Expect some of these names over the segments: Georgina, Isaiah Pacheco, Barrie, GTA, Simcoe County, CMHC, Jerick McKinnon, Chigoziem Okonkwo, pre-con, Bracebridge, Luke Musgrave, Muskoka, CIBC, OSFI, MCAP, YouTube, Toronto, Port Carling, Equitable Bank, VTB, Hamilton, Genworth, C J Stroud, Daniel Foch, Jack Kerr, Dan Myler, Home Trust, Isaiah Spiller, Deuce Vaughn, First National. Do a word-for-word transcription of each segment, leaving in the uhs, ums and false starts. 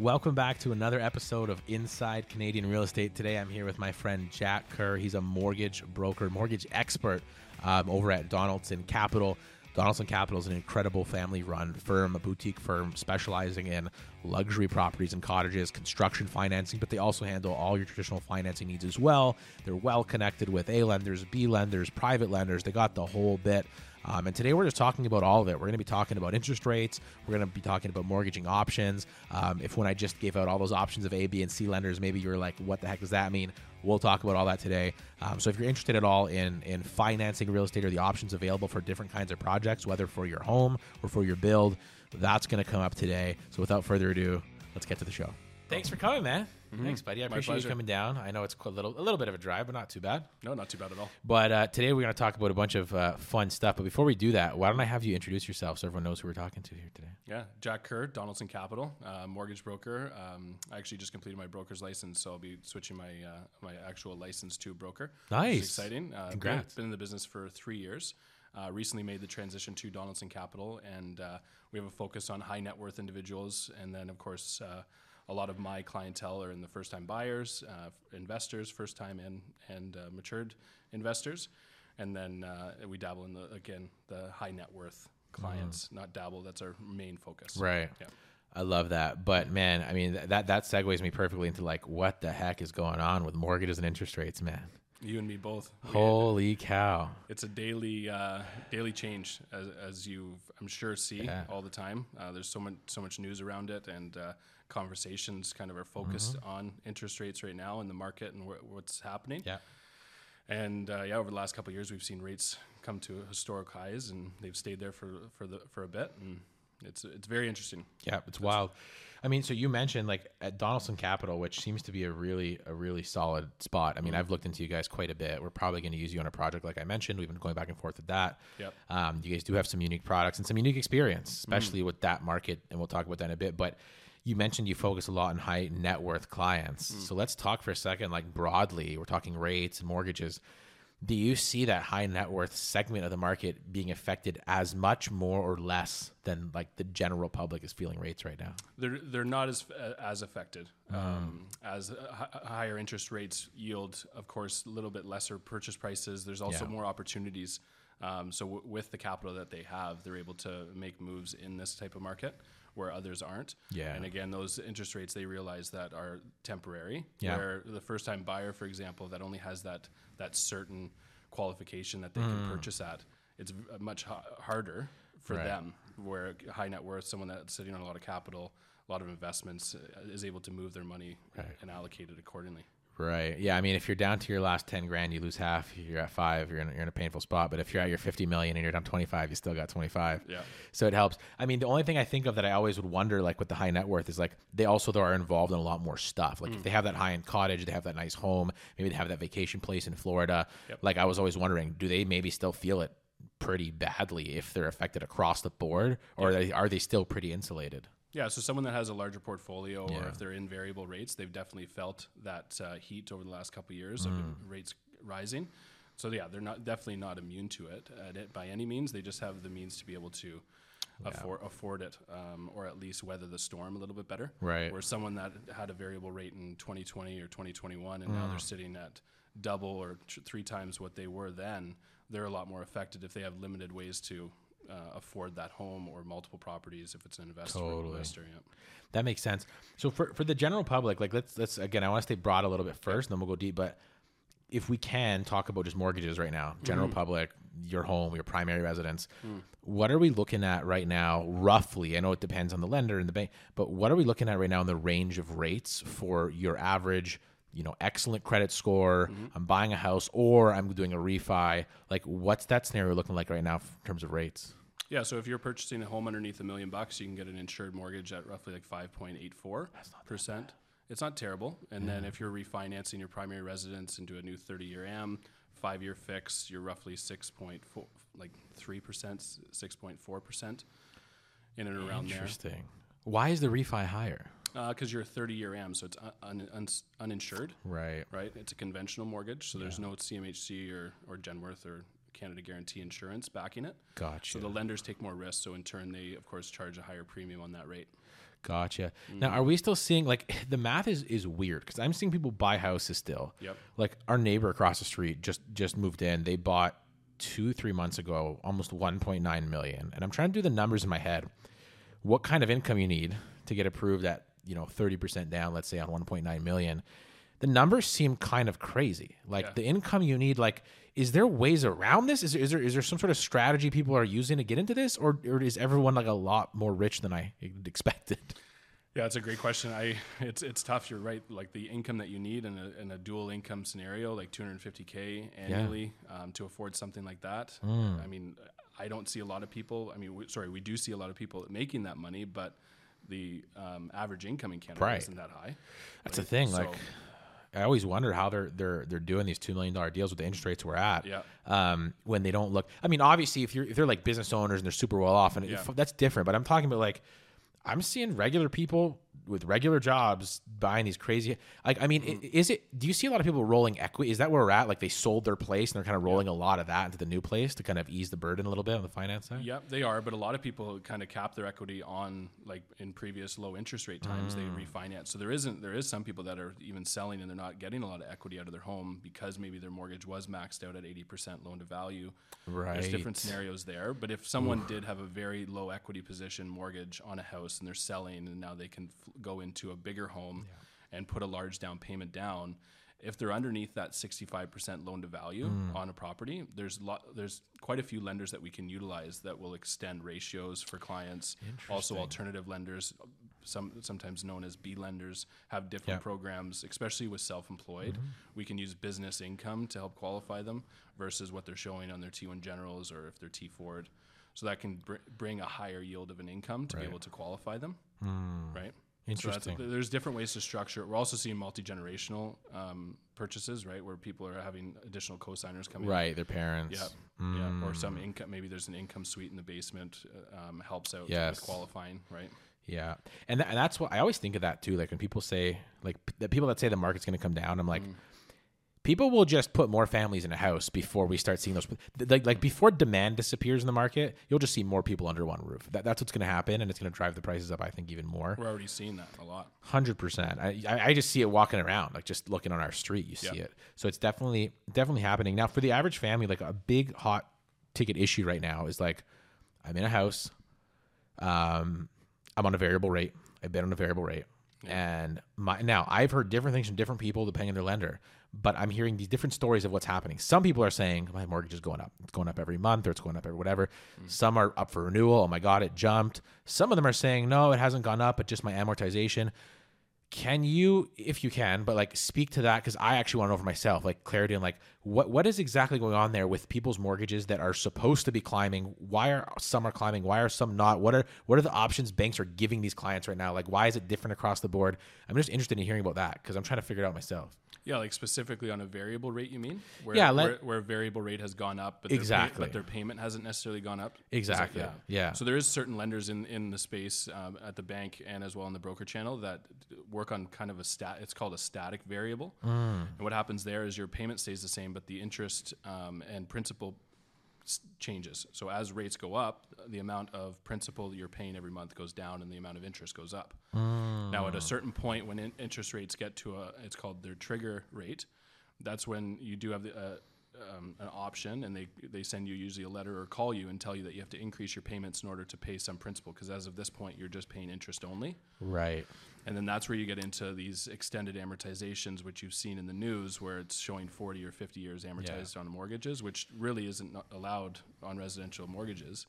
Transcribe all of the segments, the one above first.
Welcome back to another episode of Inside Canadian Real Estate. Today, I'm here with my friend Jack Kerr. He's a mortgage broker, mortgage expert um, over at Donaldson Capital. Donaldson Capital is an incredible family-run firm, a boutique firm specializing in luxury properties and cottages, construction financing, but they also handle all your traditional financing needs as well. They're well-connected with A lenders, B lenders, private lenders. They got the whole bit. Um, and today we're just talking about all of it. We're going to be talking about interest rates. We're going to be talking about mortgaging options. Um, if when I just gave out all those options of A, B, and C lenders, maybe you're like, what the heck does that mean? We'll talk about all that today. Um, so if you're interested at all in, in financing real estate or the options available for different kinds of projects, whether for your home or for your build, that's going to come up today. So without further ado, let's get to the show. Thanks for coming, man. Mm-hmm. Thanks, buddy. I appreciate you coming down. I know it's a little a little bit of a drive, but not too bad. No, not too bad at all. But uh, today we're going to talk about a bunch of uh, fun stuff. But before we do that, why don't I have you introduce yourself so everyone knows who we're talking to here today? Yeah, Jack Kerr, Donaldson Capital, uh, mortgage broker. Um, I actually just completed my broker's license, so I'll be switching my uh, my actual license to broker. Nice. Which is exciting. Uh, Congrats. Been in the business for three years. Uh, recently made the transition to Donaldson Capital, and uh, we have a focus on high net worth individuals. And then, of course, uh, a lot of my clientele are in the first-time buyers, uh, investors, first-time and and uh, matured investors, and then uh, we dabble in the again the high net worth clients. Mm-hmm. Not dabble; that's our main focus. Right. Yeah. I love that, but man, I mean th- that that segues me perfectly into like what the heck is going on with mortgages and interest rates, man. You and me both. Holy and cow! It's a daily uh, daily change, as as you I'm sure see yeah. all the time. Uh, there's so much so much news around it, and uh, conversations kind of are focused mm-hmm. on interest rates right now in the market and wh- what's happening. Yeah. And uh, yeah, over the last couple of years, we've seen rates come to historic highs, and they've stayed there for for the for a bit. And it's it's very interesting. Yeah, it's That's wild. I mean, so you mentioned like at Donaldson Capital, which seems to be a really, a really solid spot. I mean, I've looked into you guys quite a bit. We're probably going to use you on a project. Like I mentioned, we've been going back and forth with that. Yep. Um, you guys do have some unique products and some unique experience, especially mm. with that market. And we'll talk about that in a bit, but you mentioned you focus a lot on high net worth clients. Mm. So let's talk for a second, like broadly, we're talking rates and mortgages. Do you see that high net worth segment of the market being affected as much, more or less than like the general public is feeling rates right now? They're they're not as uh, as affected um, mm. as uh, h- higher interest rates yield, of course, a little bit lesser purchase prices. There's also yeah. more opportunities. Um, so w- with the capital that they have, they're able to make moves in this type of market where others aren't. Yeah. And again, those interest rates they realize that are temporary. Yeah. Where the first time buyer, for example, that only has that that certain qualification that they mm. can purchase at, it's v- much ha- harder for right. them. Where high net worth, someone that's sitting on a lot of capital, a lot of investments, uh, is able to move their money right. and allocate it accordingly. Right. Yeah. I mean, if you're down to your last ten grand, you lose half, you're at five, you're in, you're in a painful spot. But if you're at your fifty million and you're down twenty-five, you still got twenty-five. Yeah. So it helps. I mean, the only thing I think of that I always would wonder, like with the high net worth is like, they also though are involved in a lot more stuff. Like mm. if they have that high end cottage, they have that nice home, maybe they have that vacation place in Florida. Yep. Like I was always wondering, do they maybe still feel it pretty badly if they're affected across the board or yep. are they, are they still pretty insulated? Yeah, so someone that has a larger portfolio yeah. or if they're in variable rates, they've definitely felt that uh, heat over the last couple of years mm. of rates rising. So yeah, they're not definitely not immune to it, at it by any means. They just have the means to be able to yeah. afford, afford it um, or at least weather the storm a little bit better. Right. Or someone that had a variable rate in twenty twenty or twenty twenty-one and mm. now they're sitting at double or tr- three times what they were then, they're a lot more affected if they have limited ways to Uh, afford that home or multiple properties if it's an investor. Totally. Or an investor, yeah. That makes sense. So for, for the general public, like let's, let's again, I want to stay broad a little bit first, yeah. and then we'll go deep, but if we can talk about just mortgages right now, general mm-hmm. public, your home, your primary residence, mm. what are we looking at right now, roughly? I know it depends on the lender and the bank, but what are we looking at right now in the range of rates for your average, you know, excellent credit score, mm-hmm. I'm buying a house or I'm doing a refi. Like what's that scenario looking like right now in terms of rates? Yeah, so if you're purchasing a home underneath a million bucks, you can get an insured mortgage at roughly like five point eight four percent. That's not it's not terrible. And yeah. then if you're refinancing your primary residence into a new thirty-year A M, five-year fix, you're roughly six point four, like three percent, six point four percent in and around Interesting. there. Interesting. Why is the refi higher? Because uh, you're a thirty-year A M, so it's un- un- un- uninsured. Right. Right? It's a conventional mortgage, so yeah. there's no C M H C or, or Genworth or Canada Guarantee Insurance backing it. Gotcha. So the lenders take more risk, so in turn they, of course, charge a higher premium on that rate. Gotcha. Mm. Now, are we still seeing, like, the math is, is weird because I'm seeing people buy houses still. Yep. Like, our neighbor across the street just, just moved in. They bought two, three months ago, almost one point nine million dollars. And I'm trying to do the numbers in my head. What kind of income you need to get approved at, you know, thirty percent down, let's say, on one point nine million dollars. The numbers seem kind of crazy. Like, yeah. the income you need, like, is there ways around this? Is there, is there is there some sort of strategy people are using to get into this? Or, or is everyone, like, a lot more rich than I expected? Yeah, that's a great question. I It's it's tough. You're right. Like, the income that you need in a, in a dual income scenario, like two hundred fifty thousand annually, yeah. um, to afford something like that. Mm. I mean, I don't see a lot of people. I mean, we, sorry, we do see a lot of people making that money, but the um, average income in Canada right. isn't that high. That's right? the thing. So, like... I always wondered how they're they're they're doing these two million dollar deals with the interest rates we're at. Yeah. Um, when they don't look, I mean, obviously, if you're if they're like business owners and they're super well off, and yeah. if, that's different. But I'm talking about, like, I'm seeing regular people with regular jobs buying these crazy. Like, I mean, mm-hmm. is it? Do you see a lot of people rolling equity? Is that where we're at? Like, they sold their place and they're kind of rolling yeah. a lot of that into the new place to kind of ease the burden a little bit on the finance side. Yep, they are. But a lot of people kind of cap their equity on, like, in previous low interest rate times, mm. they refinance. So there isn't. There is some people that are even selling and they're not getting a lot of equity out of their home because maybe their mortgage was maxed out at eighty percent loan to value. Right. There's different scenarios there. But if someone Oof. did have a very low equity position mortgage on a house and they're selling and now they can f- go into a bigger home yeah. and put a large down payment down, if they're underneath that sixty-five percent loan to value mm. on a property, there's lo- there's quite a few lenders that we can utilize that will extend ratios for clients. Also, alternative lenders, some sometimes known as B lenders, have different yeah. programs, especially with self-employed. Mm-hmm. We can use business income to help qualify them versus what they're showing on their T one generals or if they're T four'd. So that can br- bring a higher yield of an income to right. be able to qualify them, mm. right? Interesting. So that's, there's different ways to structure it. We're also seeing multi-generational um, purchases, right, where people are having additional co-signers coming right, in. Right, their parents. Yeah, mm. yeah. Or some income. Maybe there's an income suite in the basement uh, um, helps out yes. with qualifying, right? Yeah, and, th- and that's what I always think of that too. Like when people say, like p- the people that say the market's going to come down, I'm like, mm. people will just put more families in a house before we start seeing those. Like, like before demand disappears in the market, you'll just see more people under one roof. That, that's what's going to happen, and it's going to drive the prices up, I think, even more. We're already seeing that a lot. one hundred percent. I, I just see it walking around, like just looking on our street, you see yeah. it. So it's definitely definitely happening. Now, for the average family, like a big hot ticket issue right now is like, I'm in a house, um, I'm on a variable rate. I've been on a variable rate. Yeah. And my now, I've heard different things from different people depending on their lender. But I'm hearing these different stories of what's happening. Some people are saying, my mortgage is going up. It's going up every month or it's going up every whatever. Mm. Some are up for renewal. Oh, my God, it jumped. Some of them are saying, no, it hasn't gone up, but just my amortization. Can you, if you can, but like speak to that because I actually want to know for myself, like clarity on like what, what is exactly going on there with people's mortgages that are supposed to be climbing? Why are some are climbing? Why are some not? What are what are the options banks are giving these clients right now? Like why is it different across the board? I'm just interested in hearing about that because I'm trying to figure it out myself. Yeah, like specifically on a variable rate, you mean? Where, yeah, let, where, where variable rate has gone up, but exactly, their pay, but their payment hasn't necessarily gone up. Exactly. Like yeah. So there is certain lenders in in the space um, at the bank and as well in the broker channel that work on kind of a stat. It's called a static variable, mm. and what happens there is your payment stays the same, but the interest um, and principal s- changes. So as rates go up, the amount of principal that you're paying every month goes down, and the amount of interest goes up. Mm. Now, at a certain point, when in- interest rates get to a, it's called their trigger rate. That's when you do have the, uh, um, an option, and they they send you usually a letter or call you and tell you that you have to increase your payments in order to pay some principal. Because as of this point, you're just paying interest only. Right. And then that's where you get into these extended amortizations, which you've seen in the news, where it's showing forty or fifty years amortized yeah. on mortgages, which really isn't allowed on residential mortgages.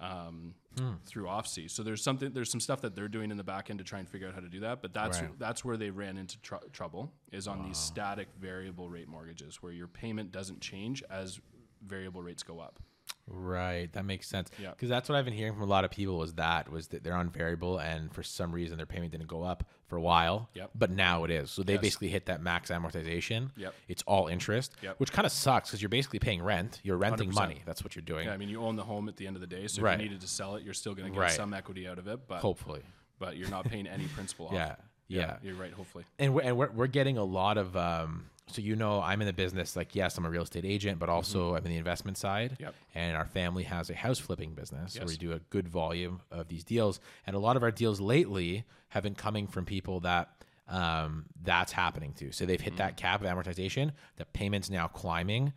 Um, mm. through O S F I. So there's something, there's some stuff that they're doing in the back end to try and figure out how to do that. But that's right. that's where they ran into tr- trouble is on wow. these static variable rate mortgages where your payment doesn't change as variable rates go up. Right, that makes sense. Yeah, because that's what I've been hearing from a lot of people was that was that they're on variable and for some reason their payment didn't go up for a while. Yep. But now it is. So they yes. basically hit that max amortization. Yep. It's all interest, yep. which kind of sucks because you're basically paying rent. You're renting one hundred percent. Money. That's what you're doing. Yeah, I mean you own the home at the end of the day, so right. if you needed to sell it, you're still going to get right. some equity out of it, but hopefully, but you're not paying any principal off. Yeah. Yeah. yeah, you're right. Hopefully, and we're and we're, we're getting a lot of um, so you know I'm in the business, like, yes, I'm a real estate agent, but also mm-hmm. I'm in the investment side. Yep. And our family has a house flipping business. Yes. So we do a good volume of these deals. And a lot of our deals lately have been coming from people that um, that's happening to. So they've hit mm-hmm. that cap of amortization. The payment's now climbing,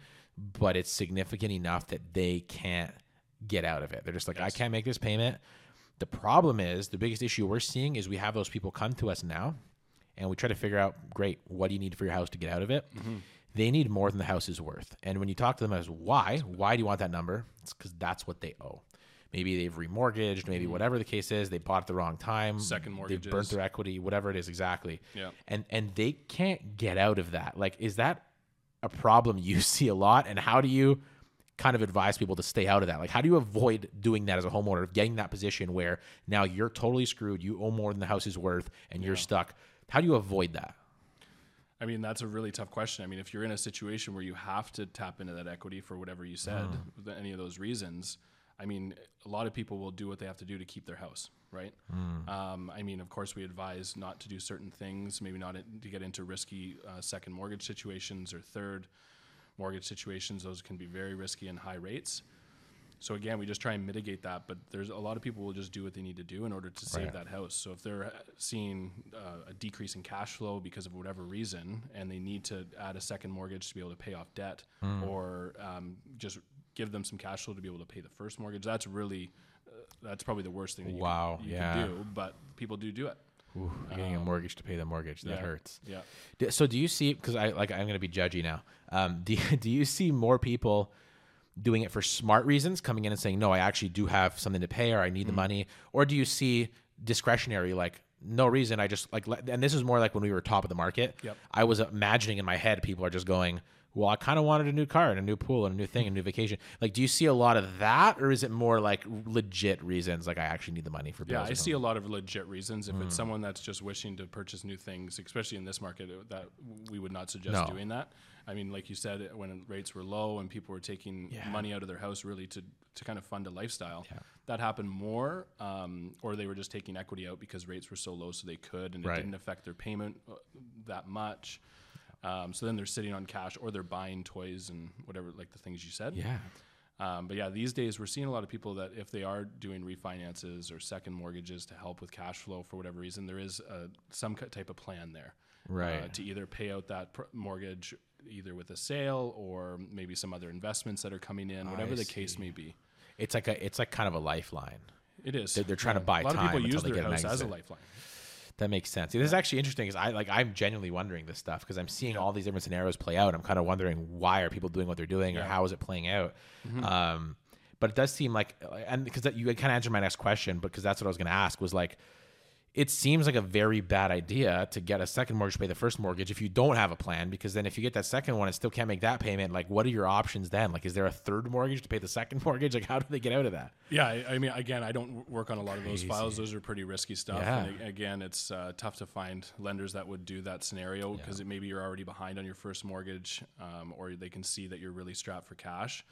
but it's significant enough that they can't get out of it. They're just like, yes. I can't make this payment. The problem is, the biggest issue we're seeing is we have those people come to us now, and we try to figure out, great, what do you need for your house to get out of it? Mm-hmm. They need more than the house is worth. And when you talk to them as why, why do you want that number? It's because that's what they owe. Maybe they've remortgaged, maybe whatever the case is, they bought at the wrong time. Second mortgages. They've burnt their equity, whatever it is, exactly. Yeah. And and they can't get out of that. Like, is that a problem you see a lot? And how do you kind of advise people to stay out of that? Like, how do you avoid doing that as a homeowner, of getting that position where now you're totally screwed, you owe more than the house is worth, and yeah. you're stuck? How do you avoid that? I mean, that's a really tough question. I mean, if you're in a situation where you have to tap into that equity for whatever you said, mm. any of those reasons, I mean, a lot of people will do what they have to do to keep their house, right? Mm. Um, I mean, of course, we advise not to do certain things, maybe not to get into risky uh, second mortgage situations or third mortgage situations. Those can be very risky and high rates. So again, we just try and mitigate that, but there's a lot of people will just do what they need to do in order to save right. that house. So if they're seeing uh, a decrease in cash flow because of whatever reason, and they need to add a second mortgage to be able to pay off debt mm. or um, just give them some cash flow to be able to pay the first mortgage, that's really, uh, that's probably the worst thing that you, wow, can, you yeah. can do, but people do do it. Ooh, getting um, a mortgage to pay the mortgage, that yeah, hurts. Yeah. Do, so do you see, because I, like, I'm going to be judgy now, um, do, do you see more people doing it for smart reasons, coming in and saying, no, I actually do have something to pay, or I need mm-hmm. the money? Or do you see discretionary, like, no reason, I just, like, and this is more like when we were top of the market, yep. I was imagining in my head, people are just going, well, I kind of wanted a new car and a new pool and a new thing and a new vacation. Like, do you see a lot of that, or is it more like legit reasons? Like, I actually need the money for bills. Yeah, I see a lot of legit reasons. If mm. it's someone that's just wishing to purchase new things, especially in this market, that we would not suggest no. doing that. I mean, like you said, when rates were low and people were taking yeah. money out of their house really to, to kind of fund a lifestyle, yeah. that happened more, um, or they were just taking equity out because rates were so low so they could, and right. it didn't affect their payment that much. Um, so then they're sitting on cash, or they're buying toys and whatever, like the things you said. Yeah. Um, but yeah, these days we're seeing a lot of people that if they are doing refinances or second mortgages to help with cash flow for whatever reason, there is a, some type of plan there. Right. Uh, to either pay out that pr- mortgage either with a sale or maybe some other investments that are coming in, whatever I the see. Case may be. It's like a, it's like kind of a lifeline. It is. They're, they're trying yeah. to buy time. A lot time of people use their house as a lifeline. That makes sense. This is actually interesting, because I like I'm genuinely wondering this stuff, because I'm seeing yeah. all these different scenarios play out. I'm kind of wondering, why are people doing what they're doing, yeah. or how is it playing out? Mm-hmm. Um, but it does seem like, and because you kind of answered my next question, because that's what I was going to ask, was like, it seems like a very bad idea to get a second mortgage to pay the first mortgage if you don't have a plan, because then if you get that second one and still can't make that payment, like, what are your options then? Like, is there a third mortgage to pay the second mortgage? Like, how do they get out of that? Yeah, I, I mean, again, I don't work on a lot of those Crazy. Files. Those are pretty risky stuff. Yeah. And again, it's uh, tough to find lenders that would do that scenario, because yeah. maybe you're already behind on your first mortgage, um, or they can see that you're really strapped for cash.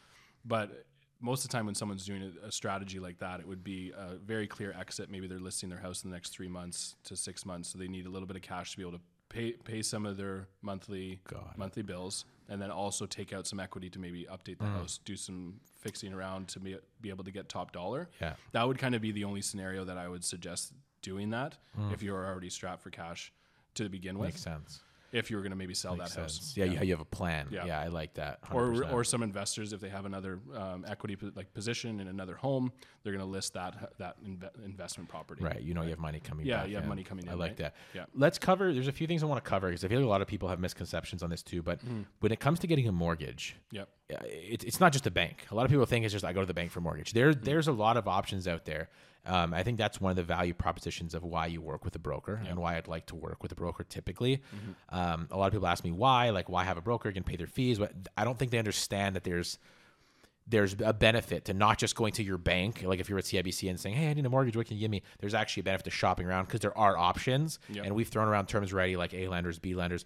But most of the time when someone's doing a, a strategy like that, it would be a very clear exit. Maybe they're listing their house in the next three months to six months. So they need a little bit of cash to be able to pay, pay some of their monthly God. monthly bills, and then also take out some equity to maybe update the mm. house, do some fixing around to be, be able to get top dollar. Yeah. That would kind of be the only scenario that I would suggest doing that mm. if you're already strapped for cash to begin with. Makes sense. If you were going to maybe sell Makes that sense. House. Yeah, yeah, you have a plan. Yeah, yeah I like that. one hundred percent. Or or some investors, if they have another um, equity po- like position in another home, they're going to list that that inve- investment property. Right, you know right. you have money coming yeah, back. Yeah, you have in. money coming in. I like right? that. Yeah. Let's cover, there's a few things I want to cover, because I feel like a lot of people have misconceptions on this too, but mm. when it comes to getting a mortgage, yep. it, it's not just a bank. A lot of people think it's just, I go to the bank for mortgage. There, mm. There's a lot of options out there. Um, I think that's one of the value propositions of why you work with a broker yeah. and why I'd like to work with a broker typically. Mm-hmm. Um, a lot of people ask me why, like, why have a broker, can pay their fees? But I don't think they understand that there's there's a benefit to not just going to your bank. Like, if you're at C I B C and saying, hey, I need a mortgage, what can you give me? There's actually a benefit to shopping around, because there are options. Yep. And we've thrown around terms already, like A lenders, B lenders.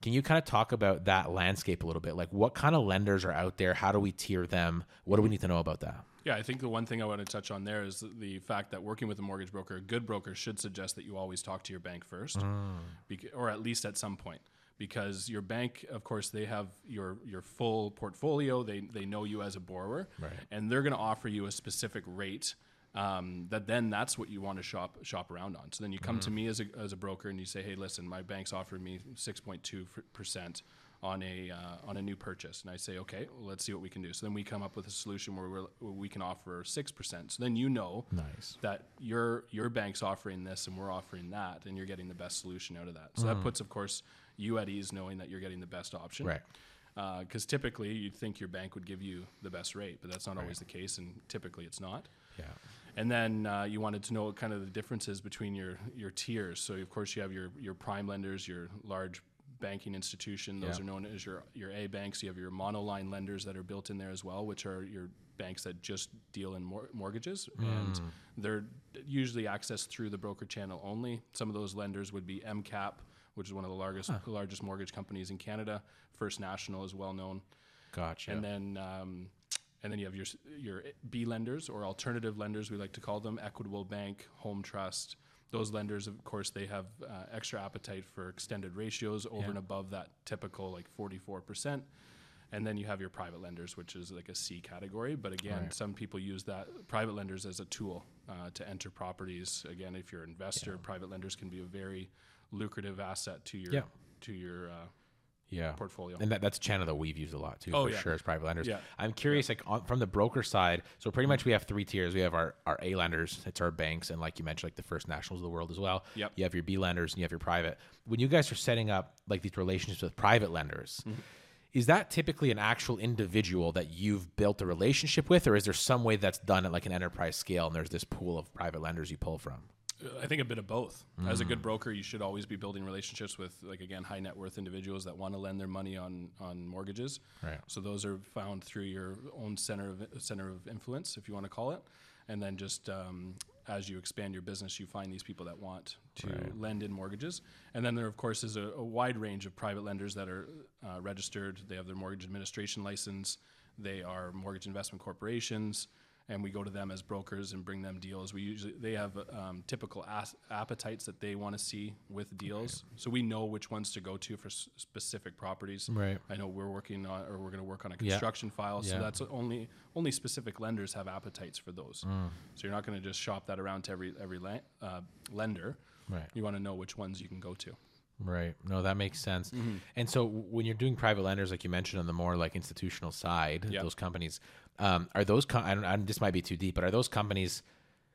Can you kind of talk about that landscape a little bit? Like, what kind of lenders are out there? How do we tier them? What do we need to know about that? Yeah, I think the one thing I want to touch on there is the fact that working with a mortgage broker, a good broker should suggest that you always talk to your bank first, mm. beca- or at least at some point. because your bank, of course, they have your your full portfolio. They they know you as a borrower, right. and they're going to offer you a specific rate. Um, that then that's what you want to shop shop around on. So then you come mm-hmm. to me as a as a broker and you say, hey, listen, my bank's offered me six point two percent on a uh, on a new purchase, and I say, okay, well, let's see what we can do. So then we come up with a solution where, we're, where we can offer six percent. So then you know nice. that your your bank's offering this and we're offering that, and you're getting the best solution out of that. So mm-hmm. that puts, of course, you at ease knowing that you're getting the best option. Right. Because uh, typically you'd think your bank would give you the best rate, but that's not right. always the case, and typically it's not. Yeah. And then uh, you wanted to know kind of the differences between your, your tiers. So, of course, you have your, your prime lenders, your large banking institution. Those yeah. are known as your, your A banks. You have your monoline lenders that are built in there as well, which are your banks that just deal in mor- mortgages. Mm. And they're usually accessed through the broker channel only. Some of those lenders would be M CAP, which is one of the largest huh. largest mortgage companies in Canada. First National is well known. Gotcha. And then... Um, And then you have your your B lenders, or alternative lenders, we like to call them, Equitable Bank, Home Trust. Those lenders, of course, they have uh, extra appetite for extended ratios over yeah. and above that typical like forty-four percent. And then you have your private lenders, which is like a C category. But again, right. some people use that private lenders as a tool uh, to enter properties. Again, if you're an investor, yeah. private lenders can be a very lucrative asset to your yeah. to your. Uh, Yeah, portfolio, and that, that's a channel that we've used a lot too, oh, for yeah. sure, as private lenders. Yeah. I'm curious, yeah. like on, from the broker side. So pretty much we have three tiers. We have our, our A lenders, it's our banks, and like you mentioned, like the First Nationals of the world as well. Yep. You have your B lenders, and you have your private. When you guys are setting up like these relationships with private lenders, mm-hmm. is that typically an actual individual that you've built a relationship with, or is there some way that's done at like an enterprise scale, and there's this pool of private lenders you pull from? I think a bit of both. Mm. As a good broker, you should always be building relationships with, like, again, high net worth individuals that want to lend their money on, on mortgages. Right. So those are found through your own center of center of influence, if you want to call it. And then just um, as you expand your business, you find these people that want to right. lend in mortgages. And then there, of course, is a, a wide range of private lenders that are uh, registered. They have their mortgage administration license. They are mortgage investment corporations. And we go to them as brokers and bring them deals. We usually they have um, typical as- appetites that they want to see with deals, right. so we know which ones to go to for s- specific properties. Right. I know we're working on, or we're going to work on a construction yeah. file, so yeah. that's only only specific lenders have appetites for those. Mm. So you're not going to just shop that around to every every la- uh, lender. Right. You want to know which ones you can go to. Right. No, that makes sense. Mm-hmm. And so w- when you're doing private lenders, like you mentioned, on the more like institutional side, yep. those companies. Um, are those, com- I don't, I don't, this might be too deep, but are those companies,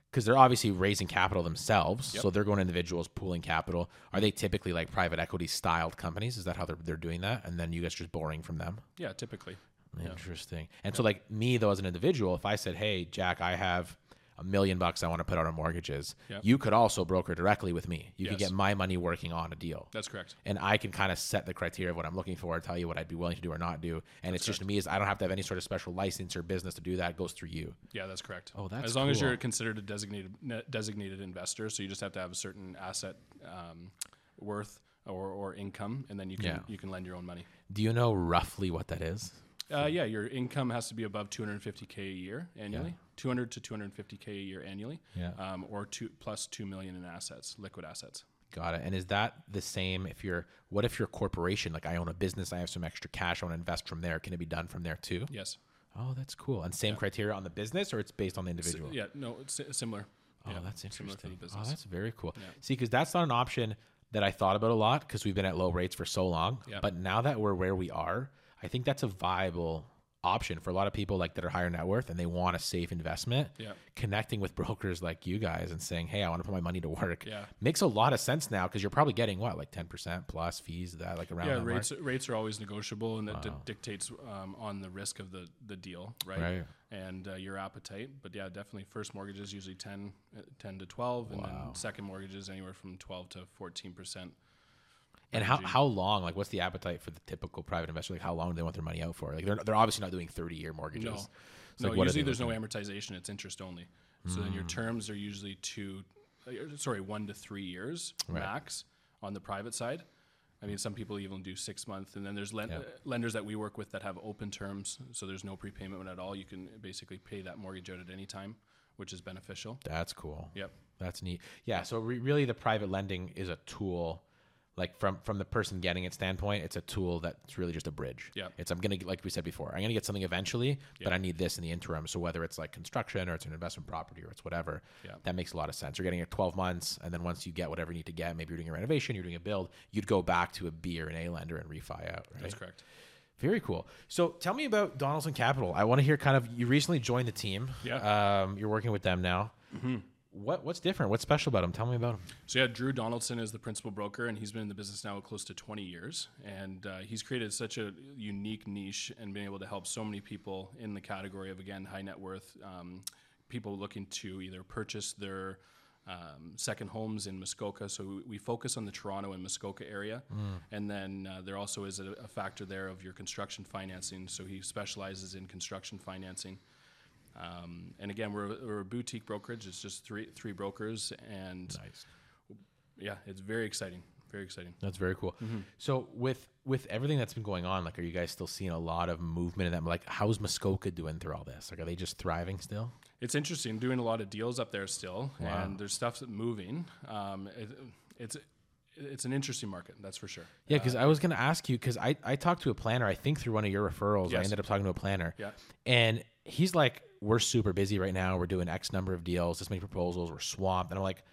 because they're obviously raising capital themselves, yep. so they're going to individuals, pooling capital. Are they typically like private equity styled companies? Is that how they're, they're doing that? And then you guys are just borrowing from them? Yeah, typically. Interesting. Yeah. And yeah. so like me though, as an individual, if I said, hey, Jack, I have a million bucks I want to put out on mortgages, yep. you could also broker directly with me. You yes. could get my money working on a deal. That's correct. And I can kind of set the criteria of what I'm looking for, tell you what I'd be willing to do or not do. And that's it's correct. Just to me is I don't have to have any sort of special license or business to do that. It goes through you. Yeah, that's correct. Oh, that's as long cool. as you're considered a designated designated investor. So you just have to have a certain asset um, worth or, or income, and then you can yeah. you can lend your own money. Do you know roughly what that is? Uh, yeah, your income has to be above two hundred fifty thousand dollars a year annually, yeah. two hundred to two hundred fifty thousand dollars a year annually, yeah. um, or two plus two million dollars in assets, liquid assets. Got it. And is that the same if you're, what if you're a corporation, like I own a business, I have some extra cash, I want to invest from there. Can it be done from there too? Yes. Oh, that's cool. And same yeah. criteria on the business, or it's based on the individual? S- yeah, no, it's similar. Oh, yeah, that's interesting. Oh, that's very cool. Yeah. See, because that's not an option that I thought about a lot because we've been at low rates for so long, yeah. but now that we're where we are, I think that's a viable option for a lot of people like that are higher net worth and they want a safe investment. Yeah. Connecting with brokers like you guys and saying, hey, I want to put my money to work. Yeah. Makes a lot of sense now because you're probably getting what, like ten percent plus fees that like around. Yeah, that rates mark? rates are always negotiable, and that wow. d- dictates um, on the risk of the, the deal, right? Right. And uh, your appetite. But yeah, definitely first mortgages usually ten to twelve, wow. and then second mortgages anywhere from twelve to fourteen percent. And how, how long, like what's the appetite for the typical private investor? Like how long do they want their money out for? Like they're they're obviously not doing thirty-year mortgages. No, so no like usually there's no amortization. It's interest only. Mm. So then your terms are usually two, sorry, one to three years right. max on the private side. I mean, some people even do six months. And then there's lend- yep. lenders that we work with that have open terms. So there's no prepayment at all. You can basically pay that mortgage out at any time, which is beneficial. That's cool. Yep. That's neat. Yeah, so re- really the private lending is a tool Like from, from the person getting it standpoint, it's a tool that's really just a bridge. Yeah. It's I'm gonna like we said before, I'm gonna get something eventually, yeah. but I need this in the interim. So whether it's like construction or it's an investment property or it's whatever, yeah. that makes a lot of sense. You're getting it twelve months, and then once you get whatever you need to get, maybe you're doing a renovation, you're doing a build, you'd go back to a B or an A lender and refi out. Right? That's correct. Very cool. So tell me about Donaldson Capital. I want to hear kind of you recently joined the team. Yeah. Um, you're working with them now. Mm-hmm. What What's different? What's special about him? Tell me about him. So yeah, Drew Donaldson is the principal broker, and he's been in the business now close to twenty years. And uh, he's created such a unique niche and been able to help so many people in the category of, again, high net worth, um, people looking to either purchase their um, second homes in Muskoka. So we, we focus on the Toronto and Muskoka area. Mm. And then uh, there also is a, a factor there of your construction financing. So he specializes in construction financing. Um, and again, we're, we're a boutique brokerage. It's just three three brokers, and nice. Yeah, it's very exciting. Very exciting. That's very cool. Mm-hmm. So with with everything that's been going on, like, are you guys still seeing a lot of movement in that? Like, how's Muskoka doing through all this? Like, are they just thriving still? It's interesting. Doing a lot of deals up there still, wow. and there's stuff moving. Um, it, it's it's an interesting market, that's for sure. Yeah, because uh, I was going to ask you, because I I talked to a planner, I think through one of your referrals. Yes. I ended up talking to a planner, yeah, and he's like, we're super busy right now. We're doing X number of deals, this many proposals. We're swamped. And I'm like,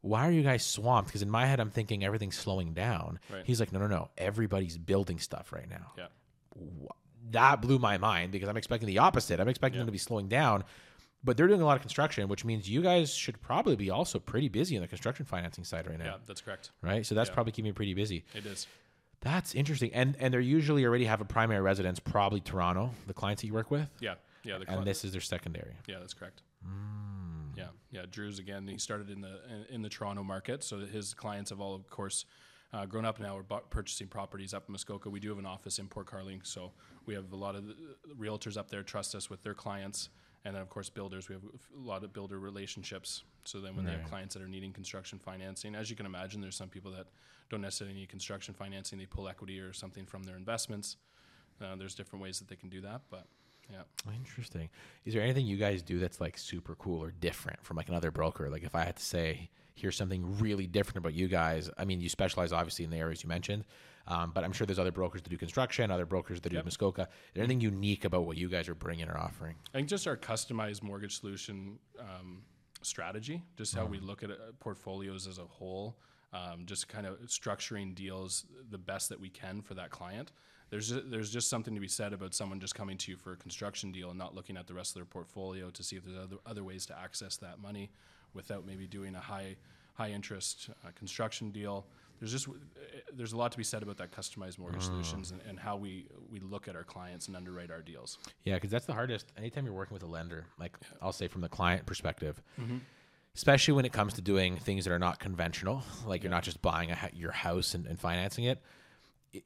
why are you guys swamped? Because in my head, I'm thinking everything's slowing down. Right. He's like, no, no, no. Everybody's building stuff right now. Yeah. That blew my mind because I'm expecting the opposite. I'm expecting yeah. them to be slowing down. But they're doing a lot of construction, which means you guys should probably be also pretty busy on the construction financing side right now. Yeah, that's correct. Right? So that's yeah. probably keeping you pretty busy. It is. That's interesting. And and they're usually already have a primary residence, probably Toronto, the clients that you work with. Yeah. Yeah, the and this is their secondary. Yeah, that's correct. Mm. Yeah, yeah. Drew's again. He started in the in, in the Toronto market, so his clients have all, of course, uh, grown up now. We're bu- purchasing properties up in Muskoka. We do have an office in Port Carling, so we have a lot of realtors up there trust us with their clients, and then of course builders. We have a lot of builder relationships. So then when right. they have clients that are needing construction financing, as you can imagine, there's some people that don't necessarily need construction financing. They pull equity or something from their investments. Uh, there's different ways that they can do that, but. Yeah. Interesting. Is there anything you guys do that's like super cool or different from like another broker? Like if I had to say, here's something really different about you guys. I mean, you specialize obviously in the areas you mentioned, um, but I'm sure there's other brokers that do construction, other brokers that yep. do Muskoka. Is there anything unique about what you guys are bringing or offering? I think just our customized mortgage solution um, strategy, just how mm-hmm. we look at uh, portfolios as a whole, um, just kind of structuring deals the best that we can for that client. There's just, there's just something to be said about someone just coming to you for a construction deal and not looking at the rest of their portfolio to see if there's other, other ways to access that money without maybe doing a high high interest uh, construction deal. There's just there's a lot to be said about that customized mortgage mm. solutions and, and how we, we look at our clients and underwrite our deals. Yeah, because that's the hardest. Anytime you're working with a lender, like yeah. I'll say from the client perspective, mm-hmm. especially when it comes to doing things that are not conventional, like yeah. you're not just buying a, your house and, and financing it.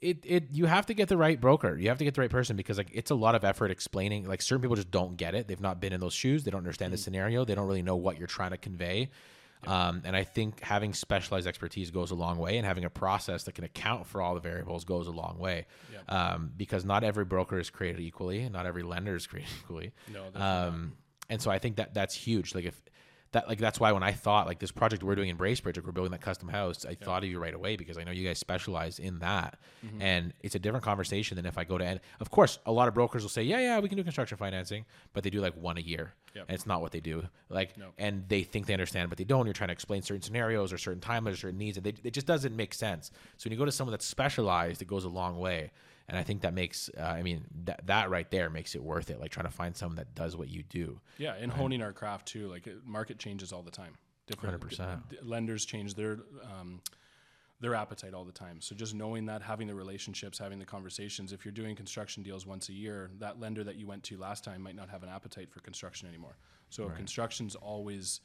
It it you have to get the right broker. You have to get the right person because like it's a lot of effort explaining. Like certain people just don't get it. They've not been in those shoes. They don't understand mm-hmm. the scenario. They don't really know what you're trying to convey. Yeah. Um, and I think having specialized expertise goes a long way, and having a process that can account for all the variables goes a long way. Yeah. Um, because not every broker is created equally, and not every lender is created equally. No. Um, and so I think that that's huge. Like if. That, like that's why when I thought like this project we're doing in Bracebridge, like we're building that custom house, I yeah. thought of you right away because I know you guys specialize in that, mm-hmm. and it's a different conversation than if I go to end. Of course, a lot of brokers will say, yeah, yeah, we can do construction financing, but they do like one a year, yep. and it's not what they do. Like, no. and they think they understand, but they don't. You're trying to explain certain scenarios or certain timelines or certain needs, and they, it just doesn't make sense. So when you go to someone that's specialized, it goes a long way, and I think that makes, uh, I mean, that that right there makes it worth it. Like trying to find someone that does what you do. Yeah, and right? honing our craft too. Like market changes all the time. Different one hundred percent. D- lenders change their um, their appetite all the time. So just knowing that, having the relationships, having the conversations. If you're doing construction deals once a year, that lender that you went to last time might not have an appetite for construction anymore. So right. if construction's always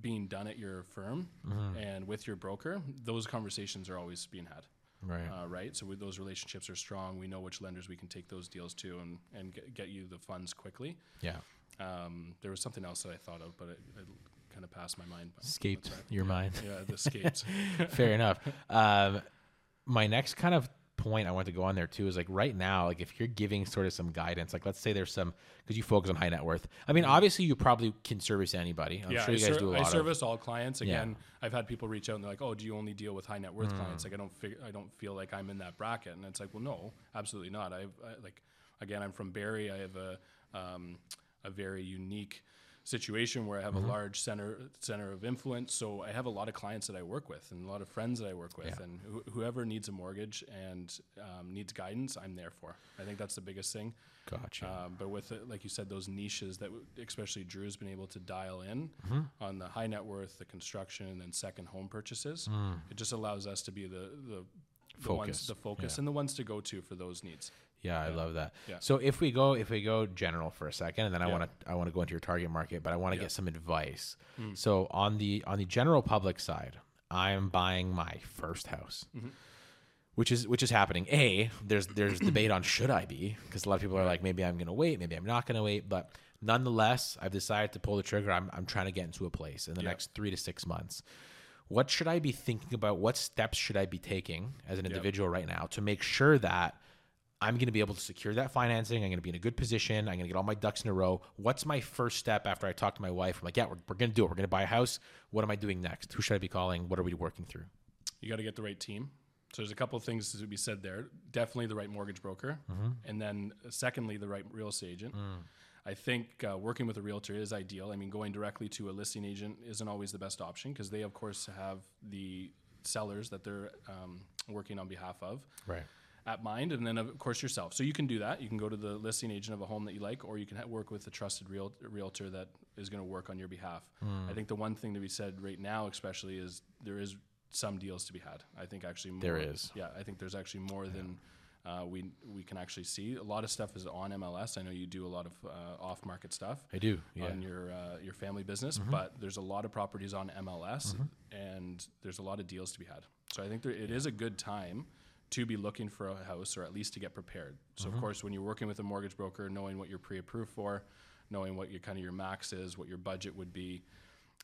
being done at your firm mm-hmm. and with your broker, those conversations are always being had. Right. Uh, right. So with those relationships are strong. We know which lenders we can take those deals to and, and get, get you the funds quickly. Yeah. Um, there was something else that I thought of, but it, it kind of passed my mind. Escaped your yeah. mind. Yeah, it escaped. Fair enough. Um, my next kind of point I want to go on there too is like right now, like if you're giving sort of some guidance, like let's say there's some, because you focus on high net worth. I mean, obviously you probably can service anybody. I'm yeah, sure you I guys ser- do a lot. I service of, all clients. Again, yeah. I've had people reach out and they're like, "Oh, do you only deal with high net worth mm. clients?" Like I don't, fig- I don't feel like I'm in that bracket, and it's like, well, no, absolutely not. I've, I like, again, I'm from Barrie. I have a, um, a very unique situation where I have mm-hmm. a large center center of influence. So I have a lot of clients that I work with and a lot of friends that I work with. Yeah. And wh- whoever needs a mortgage and um, needs guidance, I'm there for. I think that's the biggest thing. Gotcha. Um, but with, uh, like you said, those niches that w- especially Drew's been able to dial in mm-hmm. on the high net worth, the construction, and then second home purchases, mm. it just allows us to be the, the, the ones, the focus yeah. and the ones to go to for those needs. Yeah, I yeah. love that. Yeah. So if we go if we go general for a second, and then I yeah. want to I want to go into your target market, but I want to yeah. get some advice. Mm. So on the on the general public side, I'm buying my first house, mm-hmm. which is which is happening. A, there's there's debate on should I be, because a lot of people are like, maybe I'm going to wait, maybe I'm not going to wait, but nonetheless, I've decided to pull the trigger. I'm I'm trying to get into a place in the yeah. next three to six months. What should I be thinking about? What steps should I be taking as an individual yeah. right now to make sure that I'm going to be able to secure that financing? I'm going to be in a good position. I'm going to get all my ducks in a row. What's my first step after I talk to my wife? I'm like, yeah, we're, we're going to do it. We're going to buy a house. What am I doing next? Who should I be calling? What are we working through? You got to get the right team. So there's a couple of things to be said there. Definitely the right mortgage broker. Mm-hmm. And then secondly, the right real estate agent. Mm. I think uh, working with a realtor is ideal. I mean, going directly to a listing agent isn't always the best option because they, of course, have the sellers that they're um, working on behalf of. Right. At mind, and then of course yourself. So you can do that. You can go to the listing agent of a home that you like, or you can ha- work with a trusted real- realtor that is going to work on your behalf. Mm. I think the one thing to be said right now, especially, is there is some deals to be had. I think actually more, there is. Yeah, I think there's actually more yeah. than uh, we we can actually see. A lot of stuff is on M L S. I know you do a lot of uh, off-market stuff. I do yeah. on your uh, your family business, mm-hmm. but there's a lot of properties on M L S, mm-hmm. and there's a lot of deals to be had. So I think there, it yeah. is a good time to be looking for a house, or at least to get prepared. So mm-hmm. of course, when you're working with a mortgage broker, knowing what you're pre-approved for, knowing what your kind of your max is, what your budget would be,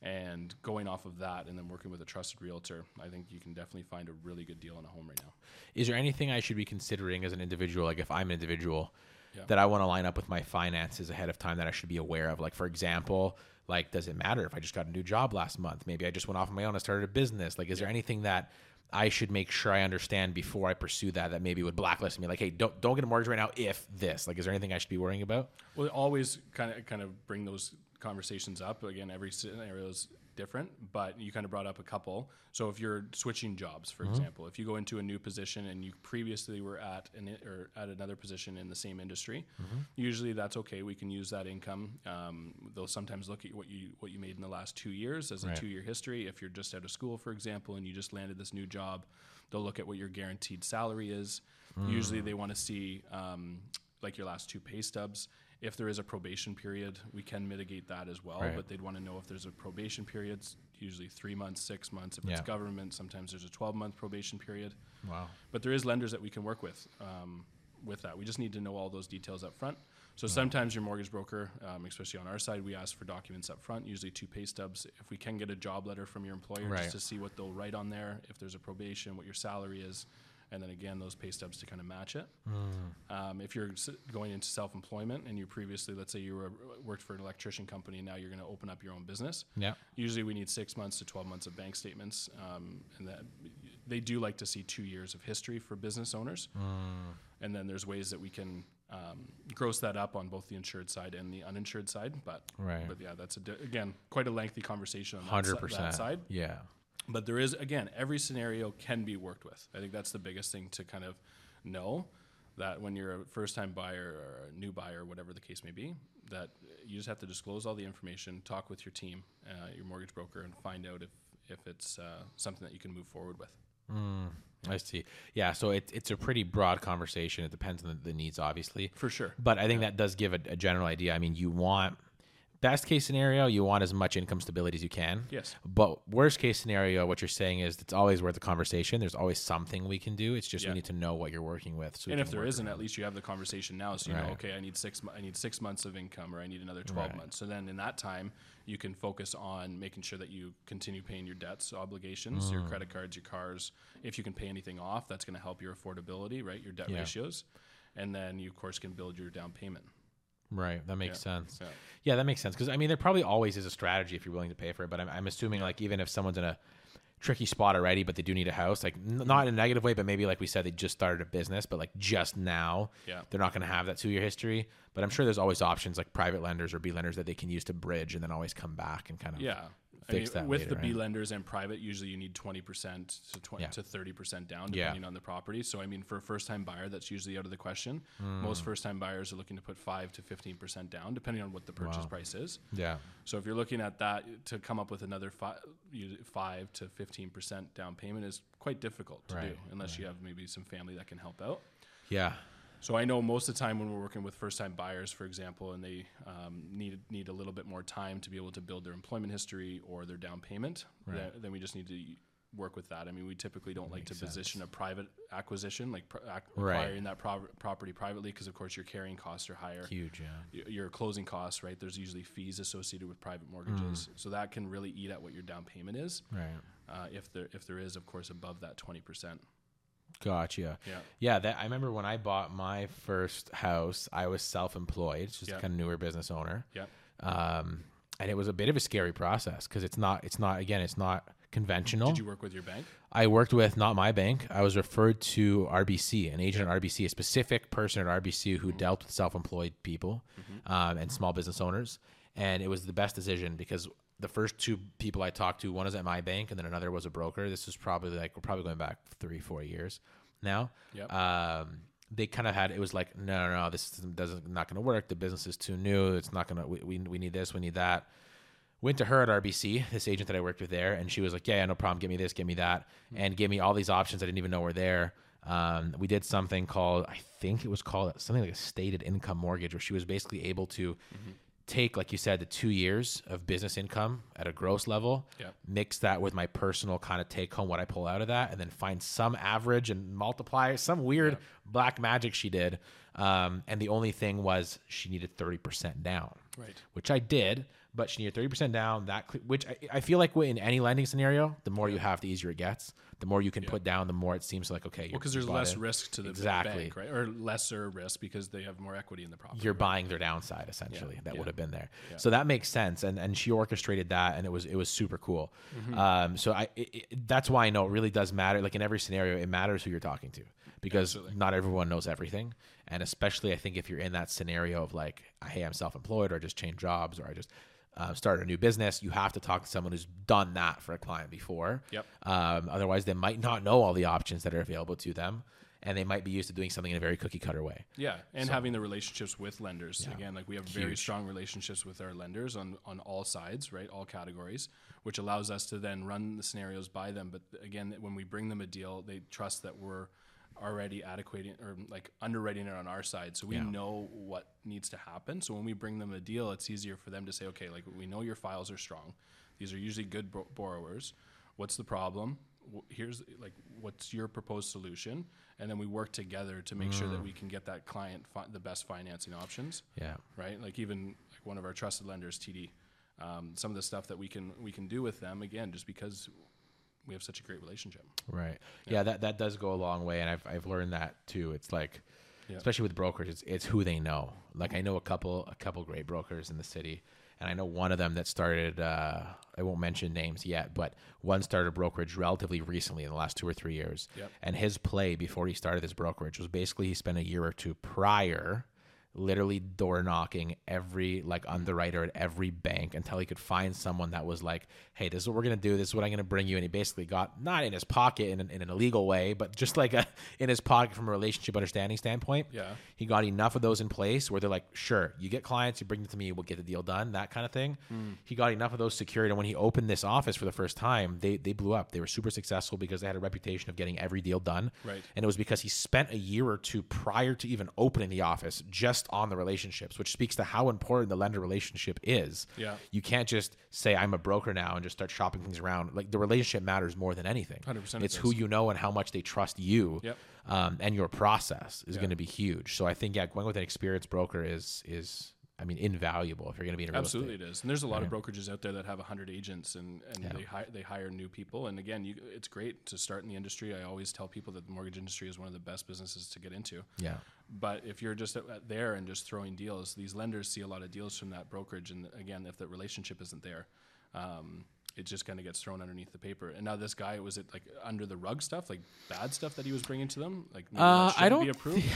and going off of that, and then working with a trusted realtor, I think you can definitely find a really good deal on a home right now. Is there anything I should be considering as an individual, like if I'm an individual, yeah. that I want to line up with my finances ahead of time that I should be aware of? Like for example, like does it matter if I just got a new job last month? Maybe I just went off on my own and started a business. Like is yeah. there anything that I should make sure I understand before I pursue that, that maybe would blacklist me? Like, hey, don't don't get a mortgage right now if this. Like, is there anything I should be worrying about? Well, always kind of kind of bring those conversations up. Again, every scenario is different, but you kind of brought up a couple. So if you're switching jobs, for mm-hmm. example, if you go into a new position and you previously were at an or at another position in the same industry, mm-hmm. usually that's okay. We can use that income. Um, they'll sometimes look at what you what you made in the last two years as right. a two-year history. If you're just out of school, for example, and you just landed this new job, they'll look at what your guaranteed salary is. Mm. Usually they want to see um, like your last two pay stubs. If there is a probation period, we can mitigate that as well, right. but they'd want to know if there's a probation period, usually three months, six months. If yeah. it's government, sometimes there's a twelve-month probation period. Wow. But there is lenders that we can work with um, with that. We just need to know all those details up front. So wow. sometimes your mortgage broker, um, especially on our side, we ask for documents up front, usually two pay stubs. If we can get a job letter from your employer right. just to see what they'll write on there, if there's a probation, what your salary is. And then again, those pay stubs to kind of match it. Mm. Um, if you're going into self-employment and you previously, let's say you were, worked for an electrician company, and now you're going to open up your own business. Yeah. Usually we need six months to twelve months of bank statements. Um, and that they do like to see two years of history for business owners. Mm. And then there's ways that we can um, gross that up on both the insured side and the uninsured side. But, right. but yeah, that's a di- again, quite a lengthy conversation on that, si- that side. Yeah. But there is, again, every scenario can be worked with. I think that's the biggest thing to kind of know, that when you're a first-time buyer or a new buyer, whatever the case may be, that you just have to disclose all the information, talk with your team, uh, your mortgage broker, and find out if, if it's uh, something that you can move forward with. Mm, I see. Yeah, so it, it's a pretty broad conversation. It depends on the, the needs, obviously. For sure. But I think yeah. that does give a, a general idea. I mean, you want... Best case scenario, you want as much income stability as you can. Yes. But worst case scenario, what you're saying is it's always worth a conversation. There's always something we can do. It's just yeah. we need to know what you're working with. So and if there isn't, around. At least you have the conversation now. So you right. know, okay, I need six, I need six months of income, or I need another twelve right. months. So then in that time, you can focus on making sure that you continue paying your debts, obligations, mm. your credit cards, your cars. If you can pay anything off, that's going to help your affordability, right? Your debt yeah. ratios. And then you, of course, can build your down payment. Right. That makes yeah. sense. Yeah. yeah, that makes sense. Because, I mean, there probably always is a strategy if you're willing to pay for it. But I'm, I'm assuming, yeah. like, even if someone's in a tricky spot already, but they do need a house, like n- not in a negative way, but maybe like we said, they just started a business, but like just now yeah. they're not going to have that two year history, but I'm sure there's always options like private lenders or B lenders that they can use to bridge and then always come back and kind of yeah. fix I mean, that with later, the right? B lenders and private, usually you need twenty percent to twenty yeah. to thirty percent down depending yeah. on the property. So I mean, for a first time buyer, that's usually out of the question. Mm. Most first time buyers are looking to put five to fifteen percent down depending on what the purchase wow. price is. Yeah. So if you're looking at that to come up with another five, five to fifteen percent down payment is quite difficult to right. do unless right. you have maybe some family that can help out. Yeah. So I know most of the time when we're working with first-time buyers, for example, and they um, need need a little bit more time to be able to build their employment history or their down payment, right. th- then we just need to work with that. I mean, we typically don't that like to sense. Position a private acquisition, like pr- ac- right. acquiring that pro- property privately, because, of course, your carrying costs are higher. Huge, yeah. Y- your closing costs, right? There's usually fees associated with private mortgages. Mm. So that can really eat at what your down payment is, right? Uh, if there if there is, of course, above that twenty percent. Gotcha. Yeah. Yeah. That, I remember when I bought my first house, I was self-employed, just yeah. a kind of newer business owner. Yeah. Um, and it was a bit of a scary process because it's not, it's not, again, it's not conventional. Did you work with your bank? I worked with not my bank. I was referred to R B C, an agent yeah. at R B C, a specific person at R B C who mm-hmm. dealt with self-employed people mm-hmm. um, and small business owners. And it was the best decision because the first two people I talked to, one is at my bank and then another was a broker. This is probably like, we're probably going back three, four years now. Yep. Um, they kind of had, it was like, no, no, no, this doesn't, not going to work. The business is too new. It's not going to, we, we, we need this, we need that. Went to her at R B C, this agent that I worked with there. And she was like, yeah, yeah no problem. Give me this, give me that. Mm-hmm. And gave me all these options I didn't even know were there. Um, we did something called, I think it was called something like a stated income mortgage, where she was basically able to mm-hmm. take, like you said, the two years of business income at a gross level, yep. mix that with my personal kind of take home, what I pull out of that, and then find some average and multiply some weird yep. black magic she did. Um, and the only thing was she needed thirty percent down, right? Which I did, but she needed thirty percent down that, which I, I feel like in any lending scenario, the more yep. you have, the easier it gets, the more you can yep. put down, the more it seems like, okay, you're, well, cause there's less in. risk to the exactly. bank, right? Or lesser risk because they have more equity in the property. You're right? buying their downside essentially. Yeah. That yeah. would have been there. Yeah. So that makes sense. And, and she orchestrated that and it was, it was super cool. Mm-hmm. Um, so I, it, it, that's why I know it really does matter. Like in every scenario, it matters who you're talking to because Absolutely. Not everyone knows everything. And especially I think if you're in that scenario of like, hey, I'm self-employed or I just changed jobs or I just uh, started a new business, you have to talk to someone who's done that for a client before. Yep. Um, otherwise, they might not know all the options that are available to them. And they might be used to doing something in a very cookie cutter way. Yeah. And so, having the relationships with lenders. Yeah. Again, like we have Huge. very strong relationships with our lenders on, on all sides, right? All categories, which allows us to then run the scenarios by them. But again, when we bring them a deal, they trust that we're already adequating or like underwriting it on our side. So we yeah. know what needs to happen. So when we bring them a deal, it's easier for them to say, okay, like we know your files are strong. These are usually good bro- borrowers. What's the problem? Here's like, what's your proposed solution? And then we work together to make mm. sure that we can get that client fi- the best financing options. Yeah. Right. Like even like one of our trusted lenders, T D, um, some of the stuff that we can, we can do with them again, just because we have such a great relationship. Right. Yeah. yeah that, that does go a long way. And I've, I've learned that too. It's like, yeah. especially with brokers, it's, it's who they know. Like I know a couple, a couple great brokers in the city. And I know one of them that started, uh, I won't mention names yet, but one started a brokerage relatively recently in the last two or three years. Yep. And his play before he started this brokerage was basically he spent a year or two prior literally door knocking every like underwriter at every bank until he could find someone that was like, hey, this is what we're going to do. This is what I'm going to bring you. And he basically got not in his pocket in an, in an illegal way, but just like a, in his pocket from a relationship understanding standpoint. Yeah. He got enough of those in place where they're like, sure, you get clients, you bring them to me, we'll get the deal done. That kind of thing. Mm. He got enough of those secured. And when he opened this office for the first time, they, they blew up. They were super successful because they had a reputation of getting every deal done. Right. And it was because he spent a year or two prior to even opening the office, just on the relationships, which speaks to how important the lender relationship is. Yeah. You can't just say I'm a broker now and just start shopping things around. Like the relationship matters more than anything. one hundred percent It's who you know and how much they trust you. Yep. Um, and your process is yeah. going to be huge. So I think yeah, going with an experienced broker is is I mean, invaluable if you're going to be in real Absolutely estate. It is. And there's a lot right. of brokerages out there that have one hundred agents and, and yeah. they, hi- they hire new people. And again, you, it's great to start in the industry. I always tell people that the mortgage industry is one of the best businesses to get into. Yeah. But if you're just at there and just throwing deals, these lenders see a lot of deals from that brokerage. And again, if the relationship isn't there, um, it just kind of gets thrown underneath the paper. And now this guy, was it like under the rug stuff, like bad stuff that he was bringing to them? Like uh, that I don't be approved? Th-